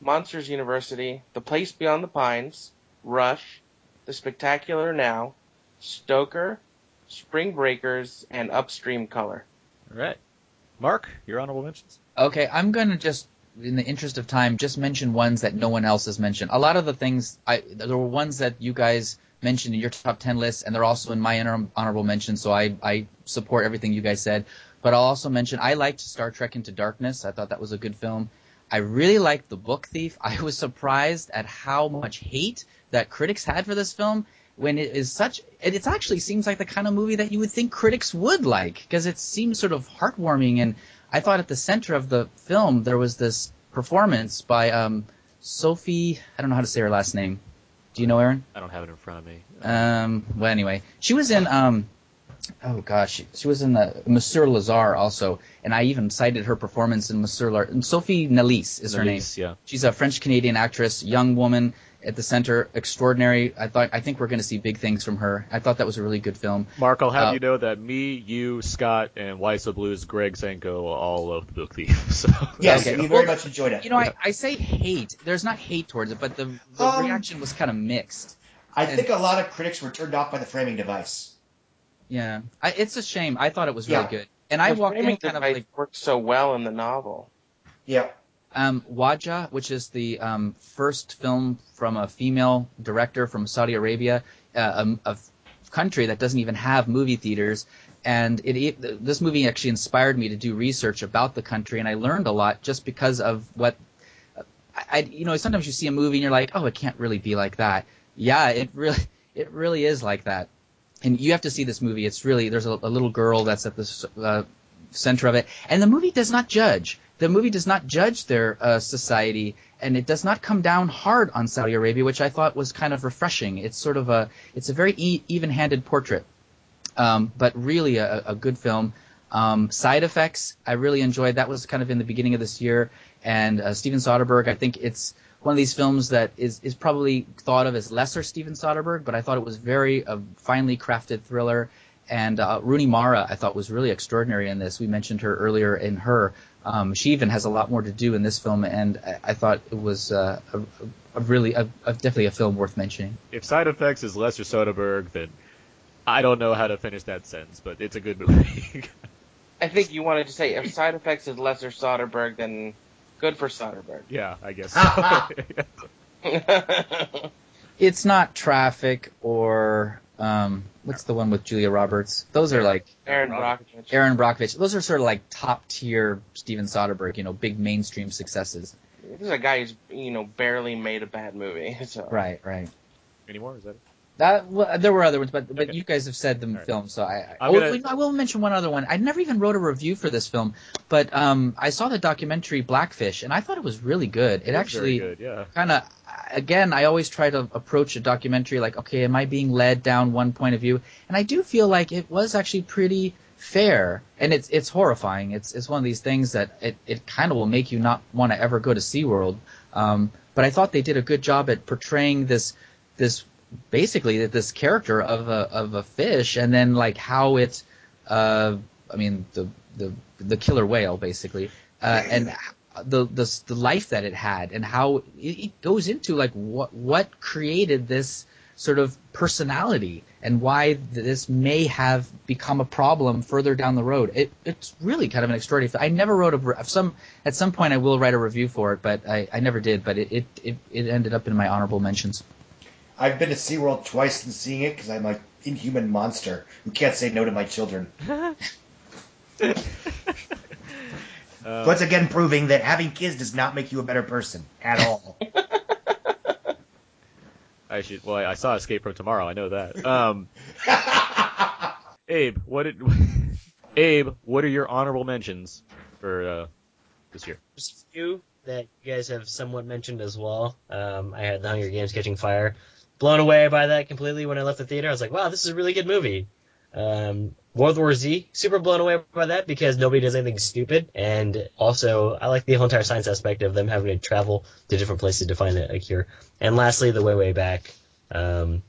Monsters University, The Place Beyond the Pines, Rush, The Spectacular Now, Stoker, Spring Breakers, and Upstream Color. All right. Mark, your honorable mentions? Okay, I'm going to just, in the interest of time, just mention ones that no one else has mentioned. A lot of the things, I, there were ones that you guys mentioned in your top ten lists, and they're also in my honorable mentions, so I, I support everything you guys said. But I'll also mention, I liked Star Trek Into Darkness. I thought that was a good film. I really liked The Book Thief. I was surprised at how much hate that critics had for this film when it is such – it actually seems like the kind of movie that you would think critics would like because it seems sort of heartwarming. And I thought at the center of the film there was this performance by um, Sophie – I don't know how to say her last name. Do you know, Aaron? I don't have it in front of me. Um, well, anyway, she was in um, – Oh, gosh. She was in the Monsieur Lazare also, and I even cited her performance in Monsieur Lazare. And Sophie Nalise is her Nalise, name. Yeah. She's a French-Canadian actress, young woman at the center, extraordinary. I thought. I think we're going to see big things from her. I thought that was a really good film. Mark, I'll have uh, you know that me, you, Scott, and Why So Blue's Greg Sanko all love The Book Thief. So. Yeah, okay. You very much enjoyed it. You know, yeah. I, I say hate. There's not hate towards it, but the, the um, reaction was kind of mixed. I and, think a lot of critics were turned off by the framing device. Yeah, I, it's a shame. I thought it was really yeah. good, and I the walked in kind of like worked so well in the novel. Yeah. Um, Waja, which is the um, first film from a female director from Saudi Arabia, uh, a, a country that doesn't even have movie theaters, and it, it this movie actually inspired me to do research about the country, and I learned a lot just because of what I, I you know. Sometimes you see a movie and you're like, oh, it can't really be like that. Yeah, it really it really is like that. And you have to see this movie. It's really – there's a, a little girl that's at the uh, center of it. And the movie does not judge. The movie does not judge their uh, society, and it does not come down hard on Saudi Arabia, which I thought was kind of refreshing. It's sort of a – it's a very e- even-handed portrait, um, but really a, a good film. Um, Side Effects, I really enjoyed. That was kind of in the beginning of this year. And uh, Steven Soderbergh, I think it's – one of these films that is, is probably thought of as lesser Steven Soderbergh, but I thought it was very a finely crafted thriller. And uh, Rooney Mara, I thought, was really extraordinary in this. We mentioned her earlier in Her. Um, she even has a lot more to do in this film, and I, I thought it was uh, a, a really a, a, definitely a film worth mentioning. If Side Effects is lesser Soderbergh, then I don't know how to finish that sentence, but it's a good movie. I think you wanted to say if Side Effects is lesser Soderbergh, then... Good for Soderbergh. Yeah, I guess so. It's not Traffic or um, what's the one with Julia Roberts? Those are like Aaron Brockovich. Aaron Brockovich. Those are sort of like top tier Steven Soderbergh, you know, big mainstream successes. This is a guy who's, you know, barely made a bad movie. So. Right, right. Any more? Is that it? That, well, there were other ones, but but okay. You guys have said the right. film, so I I, gonna... I will mention one other one. I never even wrote a review for this film, but um, I saw the documentary Blackfish, and I thought it was really good. It, it actually yeah. kind of – again, I always try to approach a documentary like, okay, am I being led down one point of view? And I do feel like it was actually pretty fair, and it's it's horrifying. It's it's one of these things that it, it kind of will make you not want to ever go to SeaWorld. Um, but I thought they did a good job at portraying this this – basically this character of a of a fish, and then like how it uh I mean the the the killer whale basically uh and the the the life that it had, and how it goes into like what what created this sort of personality and why this may have become a problem further down the road. It it's really kind of an extraordinary film. I never wrote a some at some point I will write a review for it, but I, I never did, but it, it it it ended up in my honorable mentions. I've been to SeaWorld twice since seeing it because I'm an inhuman monster who can't say no to my children. Once again proving that having kids does not make you a better person at all. I should. Well, I saw Escape from Tomorrow. I know that. Um, Abe, what did, Abe, what are your honorable mentions for uh, this year? Just a few that you guys have somewhat mentioned as well. Um, I had The Hunger Games: Catching Fire. Blown away by that completely when I left the theater. I was like, wow, this is a really good movie. Um, World War Z, super blown away by that because nobody does anything stupid. And also, I like the whole entire science aspect of them having to travel to different places to find a cure. And lastly, The Way, Way Back. Um,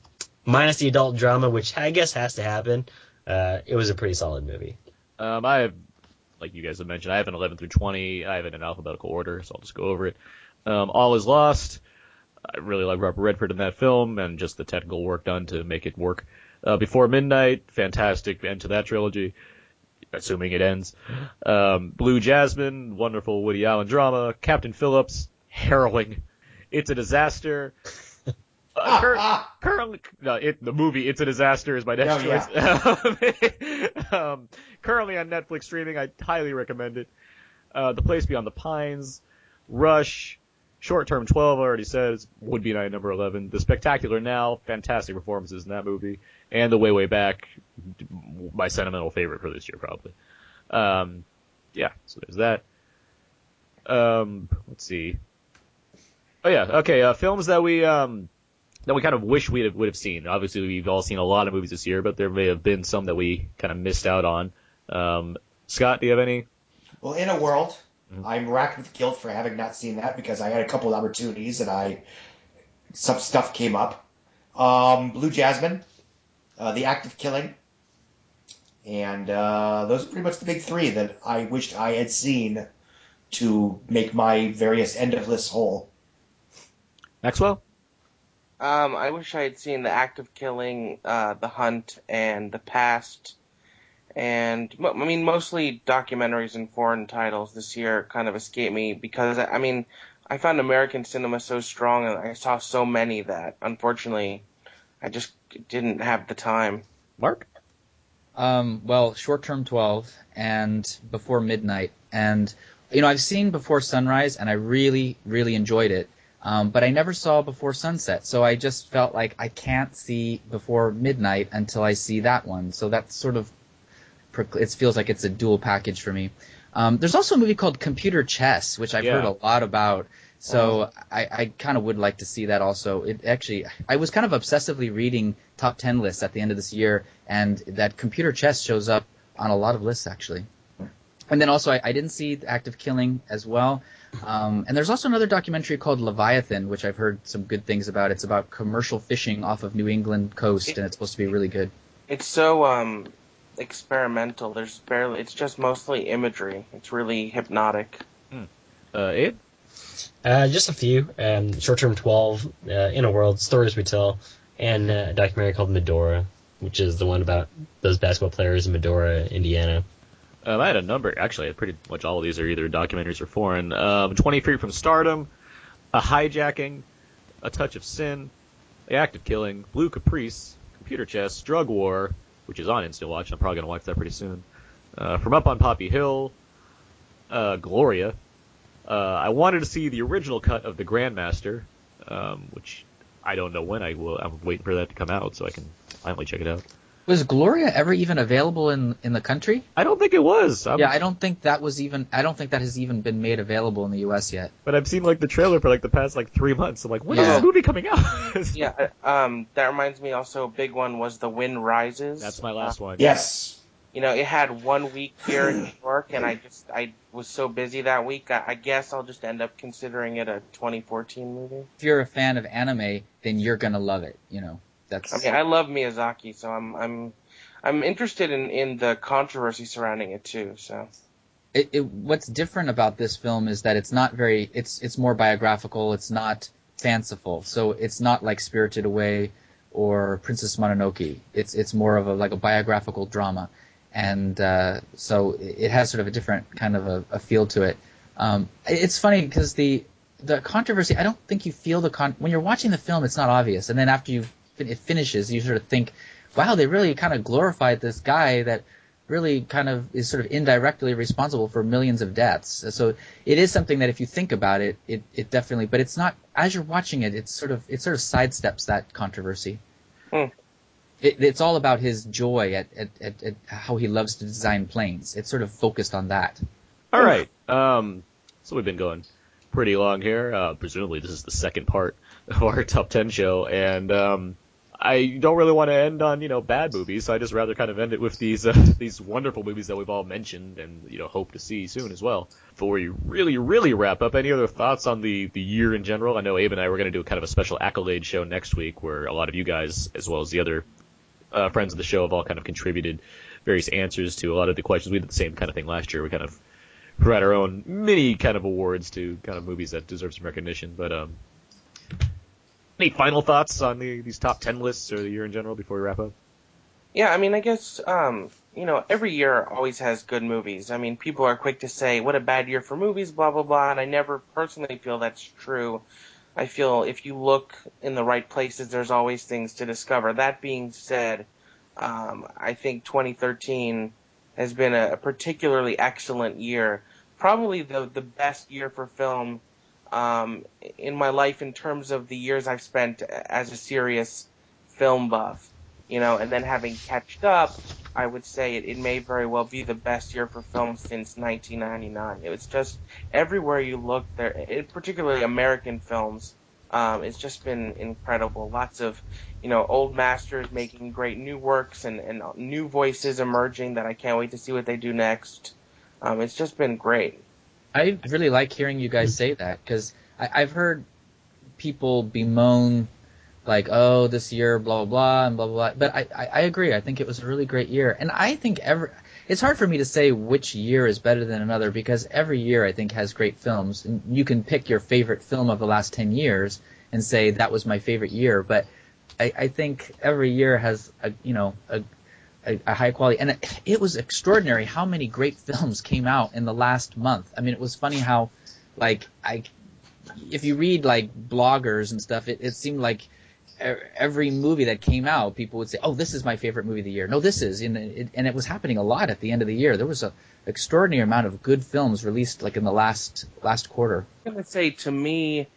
minus the adult drama, which I guess has to happen. Uh, it was a pretty solid movie. Um, I have, like you guys have mentioned, I have an eleven through twenty. I have it in alphabetical order, so I'll just go over it. Um, All Is Lost. I really like Robert Redford in that film and just the technical work done to make it work. Uh, Before Midnight, fantastic end to that trilogy, assuming it ends. Um, Blue Jasmine, wonderful Woody Allen drama. Captain Phillips, harrowing. It's a disaster. Uh, cur- ah, ah. Currently, no, it, the movie "It's a Disaster" is my next oh, choice. Yeah. um, currently on Netflix streaming, I highly recommend it. Uh, The Place Beyond the Pines, Rush, Short Term twelve. I already said would be night number eleven. The Spectacular Now, fantastic performances in that movie, and The Way Way Back, my sentimental favorite for this year probably. Um, yeah, so there's that. Um, let's see. Oh yeah, okay. Uh, films that we um. that we kind of wish we would have seen. Obviously, we've all seen a lot of movies this year, but there may have been some that we kind of missed out on. Um, Scott, do you have any? Well, In a World, mm-hmm. I'm racked with guilt for having not seen that because I had a couple of opportunities and I some stuff came up. Um, Blue Jasmine, uh, The Act of Killing, and uh, those are pretty much the big three that I wished I had seen to make my various end of lists whole. Maxwell? Um, I wish I had seen The Act of Killing, uh, The Hunt, and The Past, and, I mean, mostly documentaries and foreign titles this year kind of escaped me, because, I mean, I found American cinema so strong, and I saw so many that, unfortunately, I just didn't have the time. Mark? Um, well, Short Term twelve, and Before Midnight, and, you know, I've seen Before Sunrise, and I really, really enjoyed it. Um, but I never saw Before Sunset, so I just felt like I can't see Before Midnight until I see that one. So that's sort of – it feels like it's a dual package for me. Um, there's also a movie called Computer Chess, which I've yeah. heard a lot about. So wow. I, I kind of would like to see that also. It actually – I was kind of obsessively reading top ten lists at the end of this year, and that Computer Chess shows up on a lot of lists actually. And then also I, I didn't see The Act of Killing as well. Um, and there's also another documentary called Leviathan, which I've heard some good things about. It's about commercial fishing off of New England coast, it, and it's supposed to be really good. It's so um, experimental. There's barely. It's just mostly imagery. It's really hypnotic. Hmm. Uh, Abe? Uh, just a few. Um, Short Term twelve, uh, In a World, Stories We Tell, and a documentary called Medora, which is the one about those basketball players in Medora, Indiana. Um, I had a number, actually, pretty much all of these are either documentaries or foreign. Um, twenty-three from Stardom, A Hijacking, A Touch of Sin, The Act of Killing, Blue Caprice, Computer Chess, Drug War, which is on Instant Watch. I'm probably going to watch that pretty soon. Uh, from Up on Poppy Hill, uh, Gloria. Uh, I wanted to see the original cut of The Grandmaster, um, which I don't know when I will. I'm waiting for that to come out so I can finally check it out. Was Gloria ever even available in, in the country? I don't think it was. I'm... Yeah, I don't think that was even. I don't think that has even been made available in the U S yet. But I've seen like the trailer for like the past like three months. I'm like, when yeah. is this movie coming out? yeah, um, that reminds me. Also, a big one was The Wind Rises. That's my last uh, one. Yes. You know, it had one week here in New York, and I just I was so busy that week. I, I guess I'll just end up considering it a twenty fourteen movie. If you're a fan of anime, then you're gonna love it. You know. That's... I mean, I love Miyazaki, so I'm I'm I'm interested in, in the controversy surrounding it too. So, it, it, what's different about this film is that it's not very it's it's more biographical. It's not fanciful, so it's not like Spirited Away or Princess Mononoke. It's it's more of a like a biographical drama, and uh, so it has sort of a different kind of a, a feel to it. Um, it's funny because the the controversy. I don't think you feel the con when you're watching the film. It's not obvious, and then after you've it finishes, you sort of think, wow, they really kind of glorified this guy that really kind of is sort of indirectly responsible for millions of deaths. So it is something that if you think about it, it, it definitely, but it's not, as you're watching it, it's sort of, it sort of sidesteps that controversy. Hmm. It, it's all about his joy at, at, at, at how he loves to design planes. It's sort of focused on that. All right. Um, so we've been going pretty long here. Uh, presumably this is the second part of our top ten show. And, um, I don't really want to end on, you know, bad movies, so I just rather kind of end it with these uh, these wonderful movies that we've all mentioned and, you know, hope to see soon as well. Before we really, really wrap up, any other thoughts on the, the year in general? I know Abe and I were going to do kind of a special accolade show next week where a lot of you guys, as well as the other uh, friends of the show, have all kind of contributed various answers to a lot of the questions. We did the same kind of thing last year. We kind of provide our own mini kind of awards to kind of movies that deserve some recognition, but... um Any final thoughts on the, these top ten lists or the year in general before we wrap up? Yeah, I mean, I guess, um, you know, every year always has good movies. I mean, people are quick to say, what a bad year for movies, blah, blah, blah, and I never personally feel that's true. I feel if you look in the right places, there's always things to discover. That being said, um, I think twenty thirteen has been a particularly excellent year. Probably the the best year for film um, in my life in terms of the years I've spent as a serious film buff. You know, and then having catched up, I would say it, it may very well be the best year for film since nineteen ninety-nine. It was just everywhere you look there, it, particularly American films. Um, it's just been incredible. Lots of, you know, old masters making great new works and, and new voices emerging that I can't wait to see what they do next. Um, it's just been great. I really like hearing you guys say that because I've heard people bemoan like, oh, this year, blah, blah, blah, and blah, blah, blah. But I, I, I agree. I think it was a really great year. And I think every – it's hard for me to say which year is better than another because every year I think has great films. And you can pick your favorite film of the last ten years and say that was my favorite year. But I, I think every year has, a, you know, a, a, a high quality. And it, it was extraordinary how many great films came out in the last month. I mean, it was funny how, like, I – if you read, like, bloggers and stuff, it, it seemed like – every movie that came out, people would say, oh, this is my favorite movie of the year. No, this is. And it, and it was happening a lot at the end of the year. There was an extraordinary amount of good films released like in the last last quarter. I'm going to say, to me,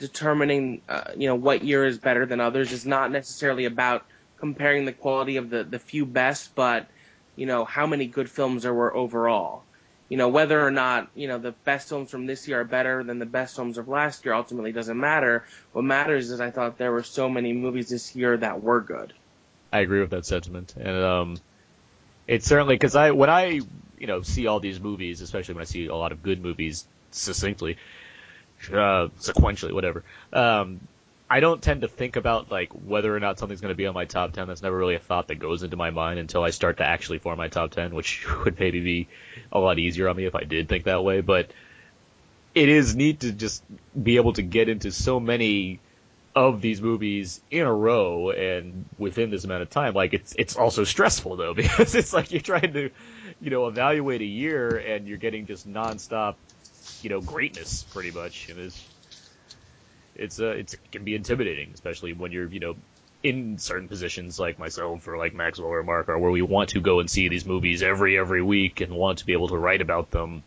determining uh, you know, what year is better than others is not necessarily about comparing the quality of the, the few best, but you know, how many good films there were overall. You know, whether or not, you know, the best films from this year are better than the best films of last year ultimately doesn't matter. What matters is I thought there were so many movies this year that were good. I agree with that sentiment. And um, it's certainly because I when I, you know, see all these movies, especially when I see a lot of good movies succinctly, uh, sequentially, whatever, um, I don't tend to think about, like, whether or not something's going to be on my top ten. That's never really a thought that goes into my mind until I start to actually form my top ten, which would maybe be a lot easier on me if I did think that way. But it is neat to just be able to get into so many of these movies in a row and within this amount of time. Like, it's it's also stressful, though, because it's like you're trying to, you know, evaluate a year and you're getting just nonstop, you know, greatness pretty much. And it's... It's uh, it's, it can be intimidating, especially when you're, you know, in certain positions like myself or like Maxwell or Mark, or where we want to go and see these movies every, every week and want to be able to write about them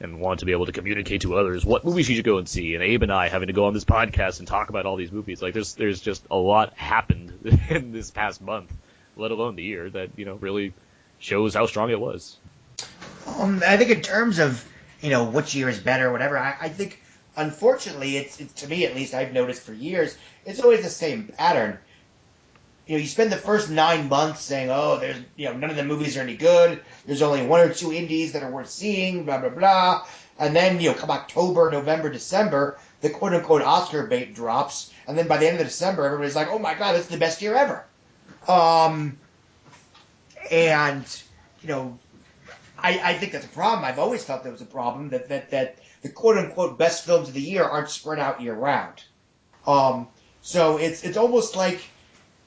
and want to be able to communicate to others what movies you should go and see. And Abe and I having to go on this podcast and talk about all these movies. Like, there's there's just a lot happened in this past month, let alone the year, that, you know, really shows how strong it was. Um, I think in terms of, you know, which year is better or whatever, I, I think... Unfortunately, it's, it's to me at least, I've noticed for years, it's always the same pattern. You know, you spend the first nine months saying, oh, there's, you know, none of the movies are any good. There's only one or two indies that are worth seeing, blah, blah, blah. And then, you know, come October, November, December, the quote-unquote Oscar bait drops. And then by the end of December, everybody's like, oh, my God, it's the best year ever. Um, and, you know, I, I think that's a problem. I've always thought there was a problem that that that the quote-unquote best films of the year aren't spread out year-round. Um, so it's it's almost like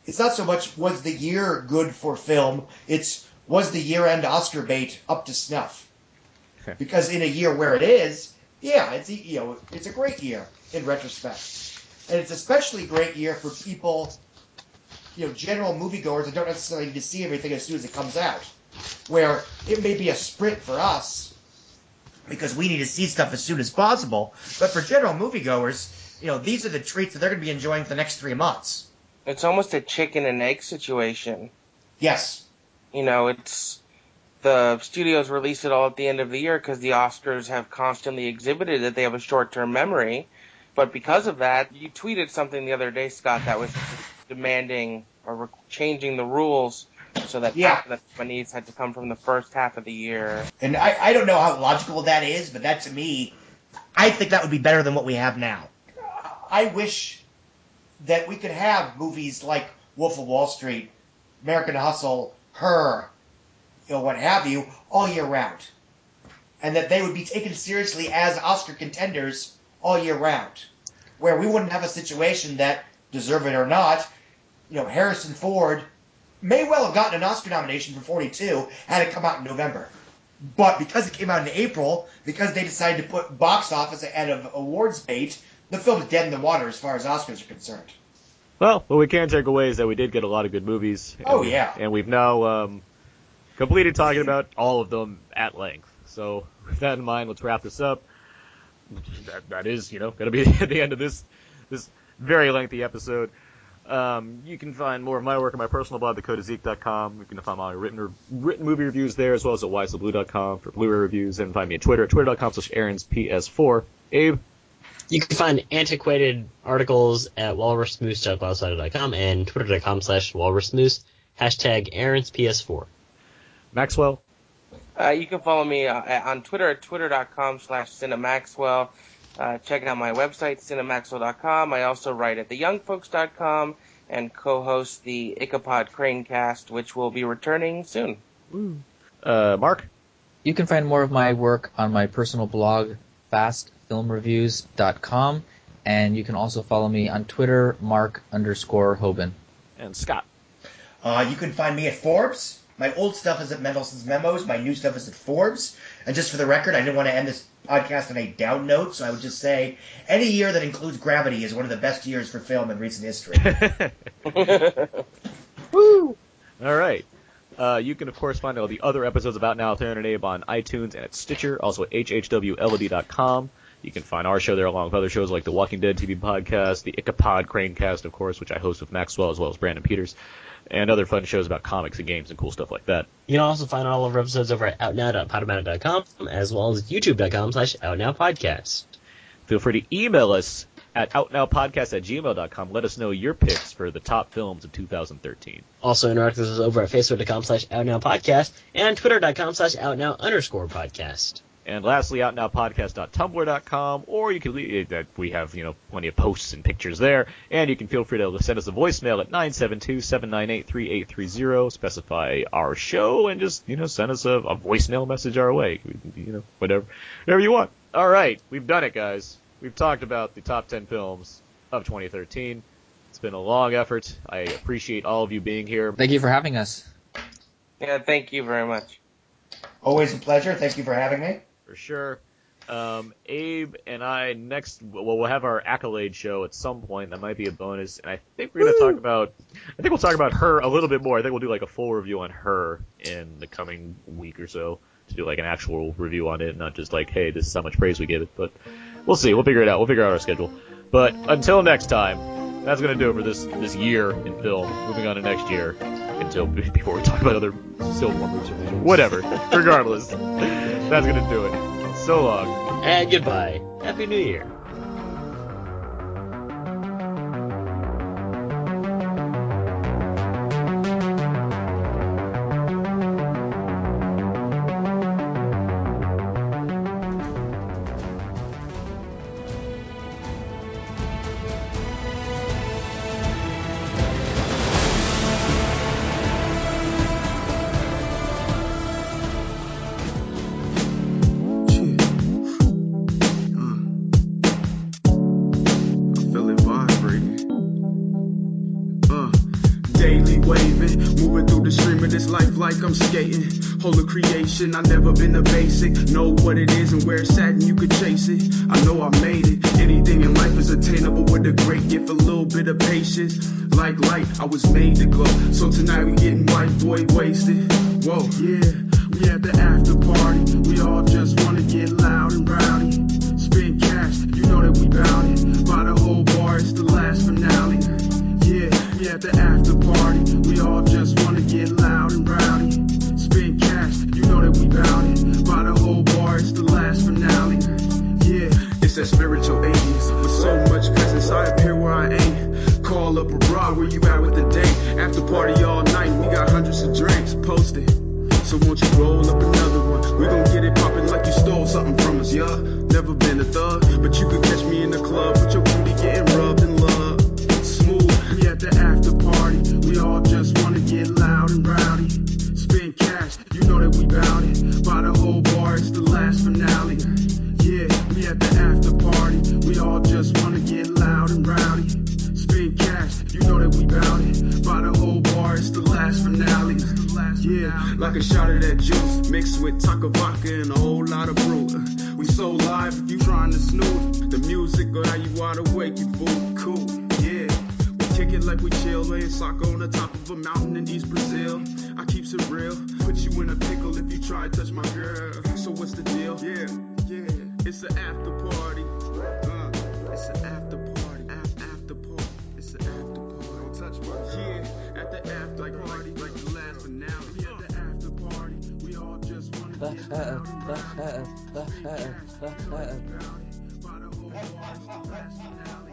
it's not so much was the year good for film, it's was the year-end Oscar bait up to snuff. Okay. Because in a year where it is, yeah, it's you know it's a great year in retrospect, and it's especially great year for people, you know, general moviegoers that don't necessarily need to see everything as soon as it comes out. Where it may be a sprint for us because we need to see stuff as soon as possible, but for general moviegoers, you know, these are the treats that they're going to be enjoying for the next three months. It's almost a chicken and egg situation. Yes. You know, it's the studios release it all at the end of the year because the Oscars have constantly exhibited that they have a short-term memory, but because of that, you tweeted something the other day, Scott, that was demanding or changing the rules so that yeah. half of the nominees had to come from the first half of the year. And I, I don't know how logical that is, but that to me, I think that would be better than what we have now. I wish that we could have movies like Wolf of Wall Street, American Hustle, Her, you know, what have you, all year round. And that they would be taken seriously as Oscar contenders all year round. Where we wouldn't have a situation that deserve it or not, you know, Harrison Ford may well have gotten an Oscar nomination for forty-two had it come out in November. But because it came out in April, because they decided to put box office ahead of awards bait, the film is dead in the water as far as Oscars are concerned. Well, what we can take away is that we did get a lot of good movies. And oh, yeah. We, and we've now um, completed talking about all of them at length. So with that in mind, let's wrap this up. That, that is, you know, going to be the end of this this very lengthy episode. Um, you can find more of my work on my personal blog, the code of zeke dot com. You can find my written or, written movie reviews there, as well as at wise the blue dot com for Blu-ray reviews. And find me at Twitter at twitter dot com slash aarons p s four. Abe? You can find antiquated articles at walrus moose dot blogspot dot com and twitter dot com slash walrus moose, hashtag aarons p s four. Maxwell? Uh, you can follow me uh, on Twitter at twitter dot com slash cinemaxwell. Uh, check out my website, cinemaxwell dot com. I also write at the young folks dot com and co-host the Ichabod Cranecast, which will be returning soon. Uh, Mark? You can find more of my work on my personal blog, fast film reviews dot com, and you can also follow me on Twitter, Mark underscore Hoban. And Scott? Uh, you can find me at Forbes. My old stuff is at Mendelssohn's Memos. My new stuff is at Forbes. And just for the record, I didn't want to end this podcast on a down note, so I would just say any year that includes Gravity is one of the best years for film in recent history. Woo! All right. Uh, you can, of course, find all the other episodes of Out Now with Aaron and Abe on iTunes and at Stitcher, also at h h w l o d dot com. You can find our show there along with other shows like the Walking Dead T V podcast, the Ichabod Cranecast, of course, which I host with Maxwell as well as Brandon Peters, and other fun shows about comics and games and cool stuff like that. You can also find all of our episodes over at outnow dot podomatic dot com as well as youtube dot com slash outnowpodcast. Feel free to email us at outnowpodcast at gmail dot com. Let us know your picks for the top films of two thousand thirteen. Also interact with us over at facebook dot com slash outnowpodcast and twitter dot com slash outnow underscore podcast. And lastly, outnowpodcast dot tumblr dot com, or you can leave that we have, you know, plenty of posts and pictures there, and you can feel free to send us a voicemail at nine seven two, seven nine eight, three eight three zero, specify our show, and just, you know, send us a, a voicemail message our way, you know, whatever, whatever you want. All right, we've done it, guys. We've talked about the top ten films of twenty thirteen. It's been a long effort. I appreciate all of you being here. Thank you for having us. Yeah, thank you very much. Always a pleasure. Thank you for having me. For sure. Um, Abe and I next, well, we'll have our accolade show at some point. That might be a bonus. And I think we're going to talk about, I think we'll talk about Her a little bit more. I think we'll do like a full review on Her in the coming week or so to do like an actual review on it, not just like, hey, this is how much praise we give it. But we'll see. We'll figure it out. We'll figure out our schedule. But until next time, that's going to do it for this, this year in film. Moving on to next year until before we talk about other still more movies. Whatever. Regardless. That's going to do it. So long. And goodbye. Happy New Year. I've never been a basic, know what it is and where it's at and you could chase it. I know I made it, anything in life is attainable with a great gift, a little bit of patience. Like light, I was made to glow, so tonight we getting white boy wasted. Whoa, yeah, we at the after party, we all just wanna get loud and rowdy. Spin cash, you know that we bound it, by the whole bar, it's the last finale. Yeah, we at the after party, we all just wanna get loud and rowdy. You know that we bound it, by the whole bar, it's the last finale. Yeah, it's that spiritual eighties, with so much presence I appear where I ain't. Call up abroad, where you at with the date? After party all night, we got hundreds of drinks posted. So won't you roll up another one? We gon' get it poppin' like you stole something from us, yeah. Never been a thug, but you could catch me in the club with your booty getting rubbed in love. Smooth, we at the after party, we all just wanna get loud and rowdy. Spend cash, you know that we bout it, by the whole bar, it's the last finale. Yeah, we at the after party, we all just wanna get loud and rowdy. Spend cash, like a shot of that juice mixed with Taka vodka and a whole lot of brew. We so live if you trying to snooze. The music got how you wide awake, you fool. Cool, yeah. We kick it like we chill, laying soccer on the top of a mountain in East Brazil. I keeps it real, put you in a pickle if you try to touch my girl. So what's the deal? Yeah, yeah. It's the after party. Uh, it's the after party. After, after party. It's the after party. Don't touch my girl. Yeah, at the after party, like the last finale. We at the after party. We all just want to get down and ride. Free cash, we know it's about it. By the whole bar, it's the last finale.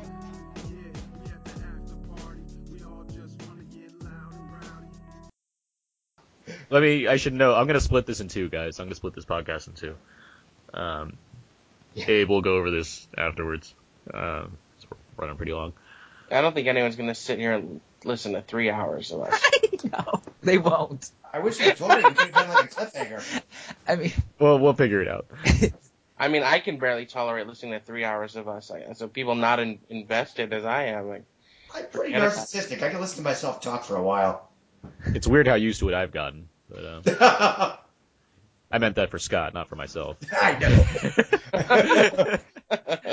Yeah, we at the after party. We all just want to get loud and rowdy. Let me, I should know, I'm going to split this in two, guys. I'm going to split this podcast in two. Um... Abe will go over this afterwards. Um, it's running pretty long. I don't think anyone's going to sit here and listen to three hours of us. No, they won't. I wish you told me you could have done like a cliffhanger. I mean, well, we'll figure it out. I mean, I can barely tolerate listening to three hours of us. So people not in- invested as I am. Like, I'm pretty narcissistic. I can listen to myself talk for a while. It's weird how used to it I've gotten. But, um... I meant that for Scott, not for myself. I know.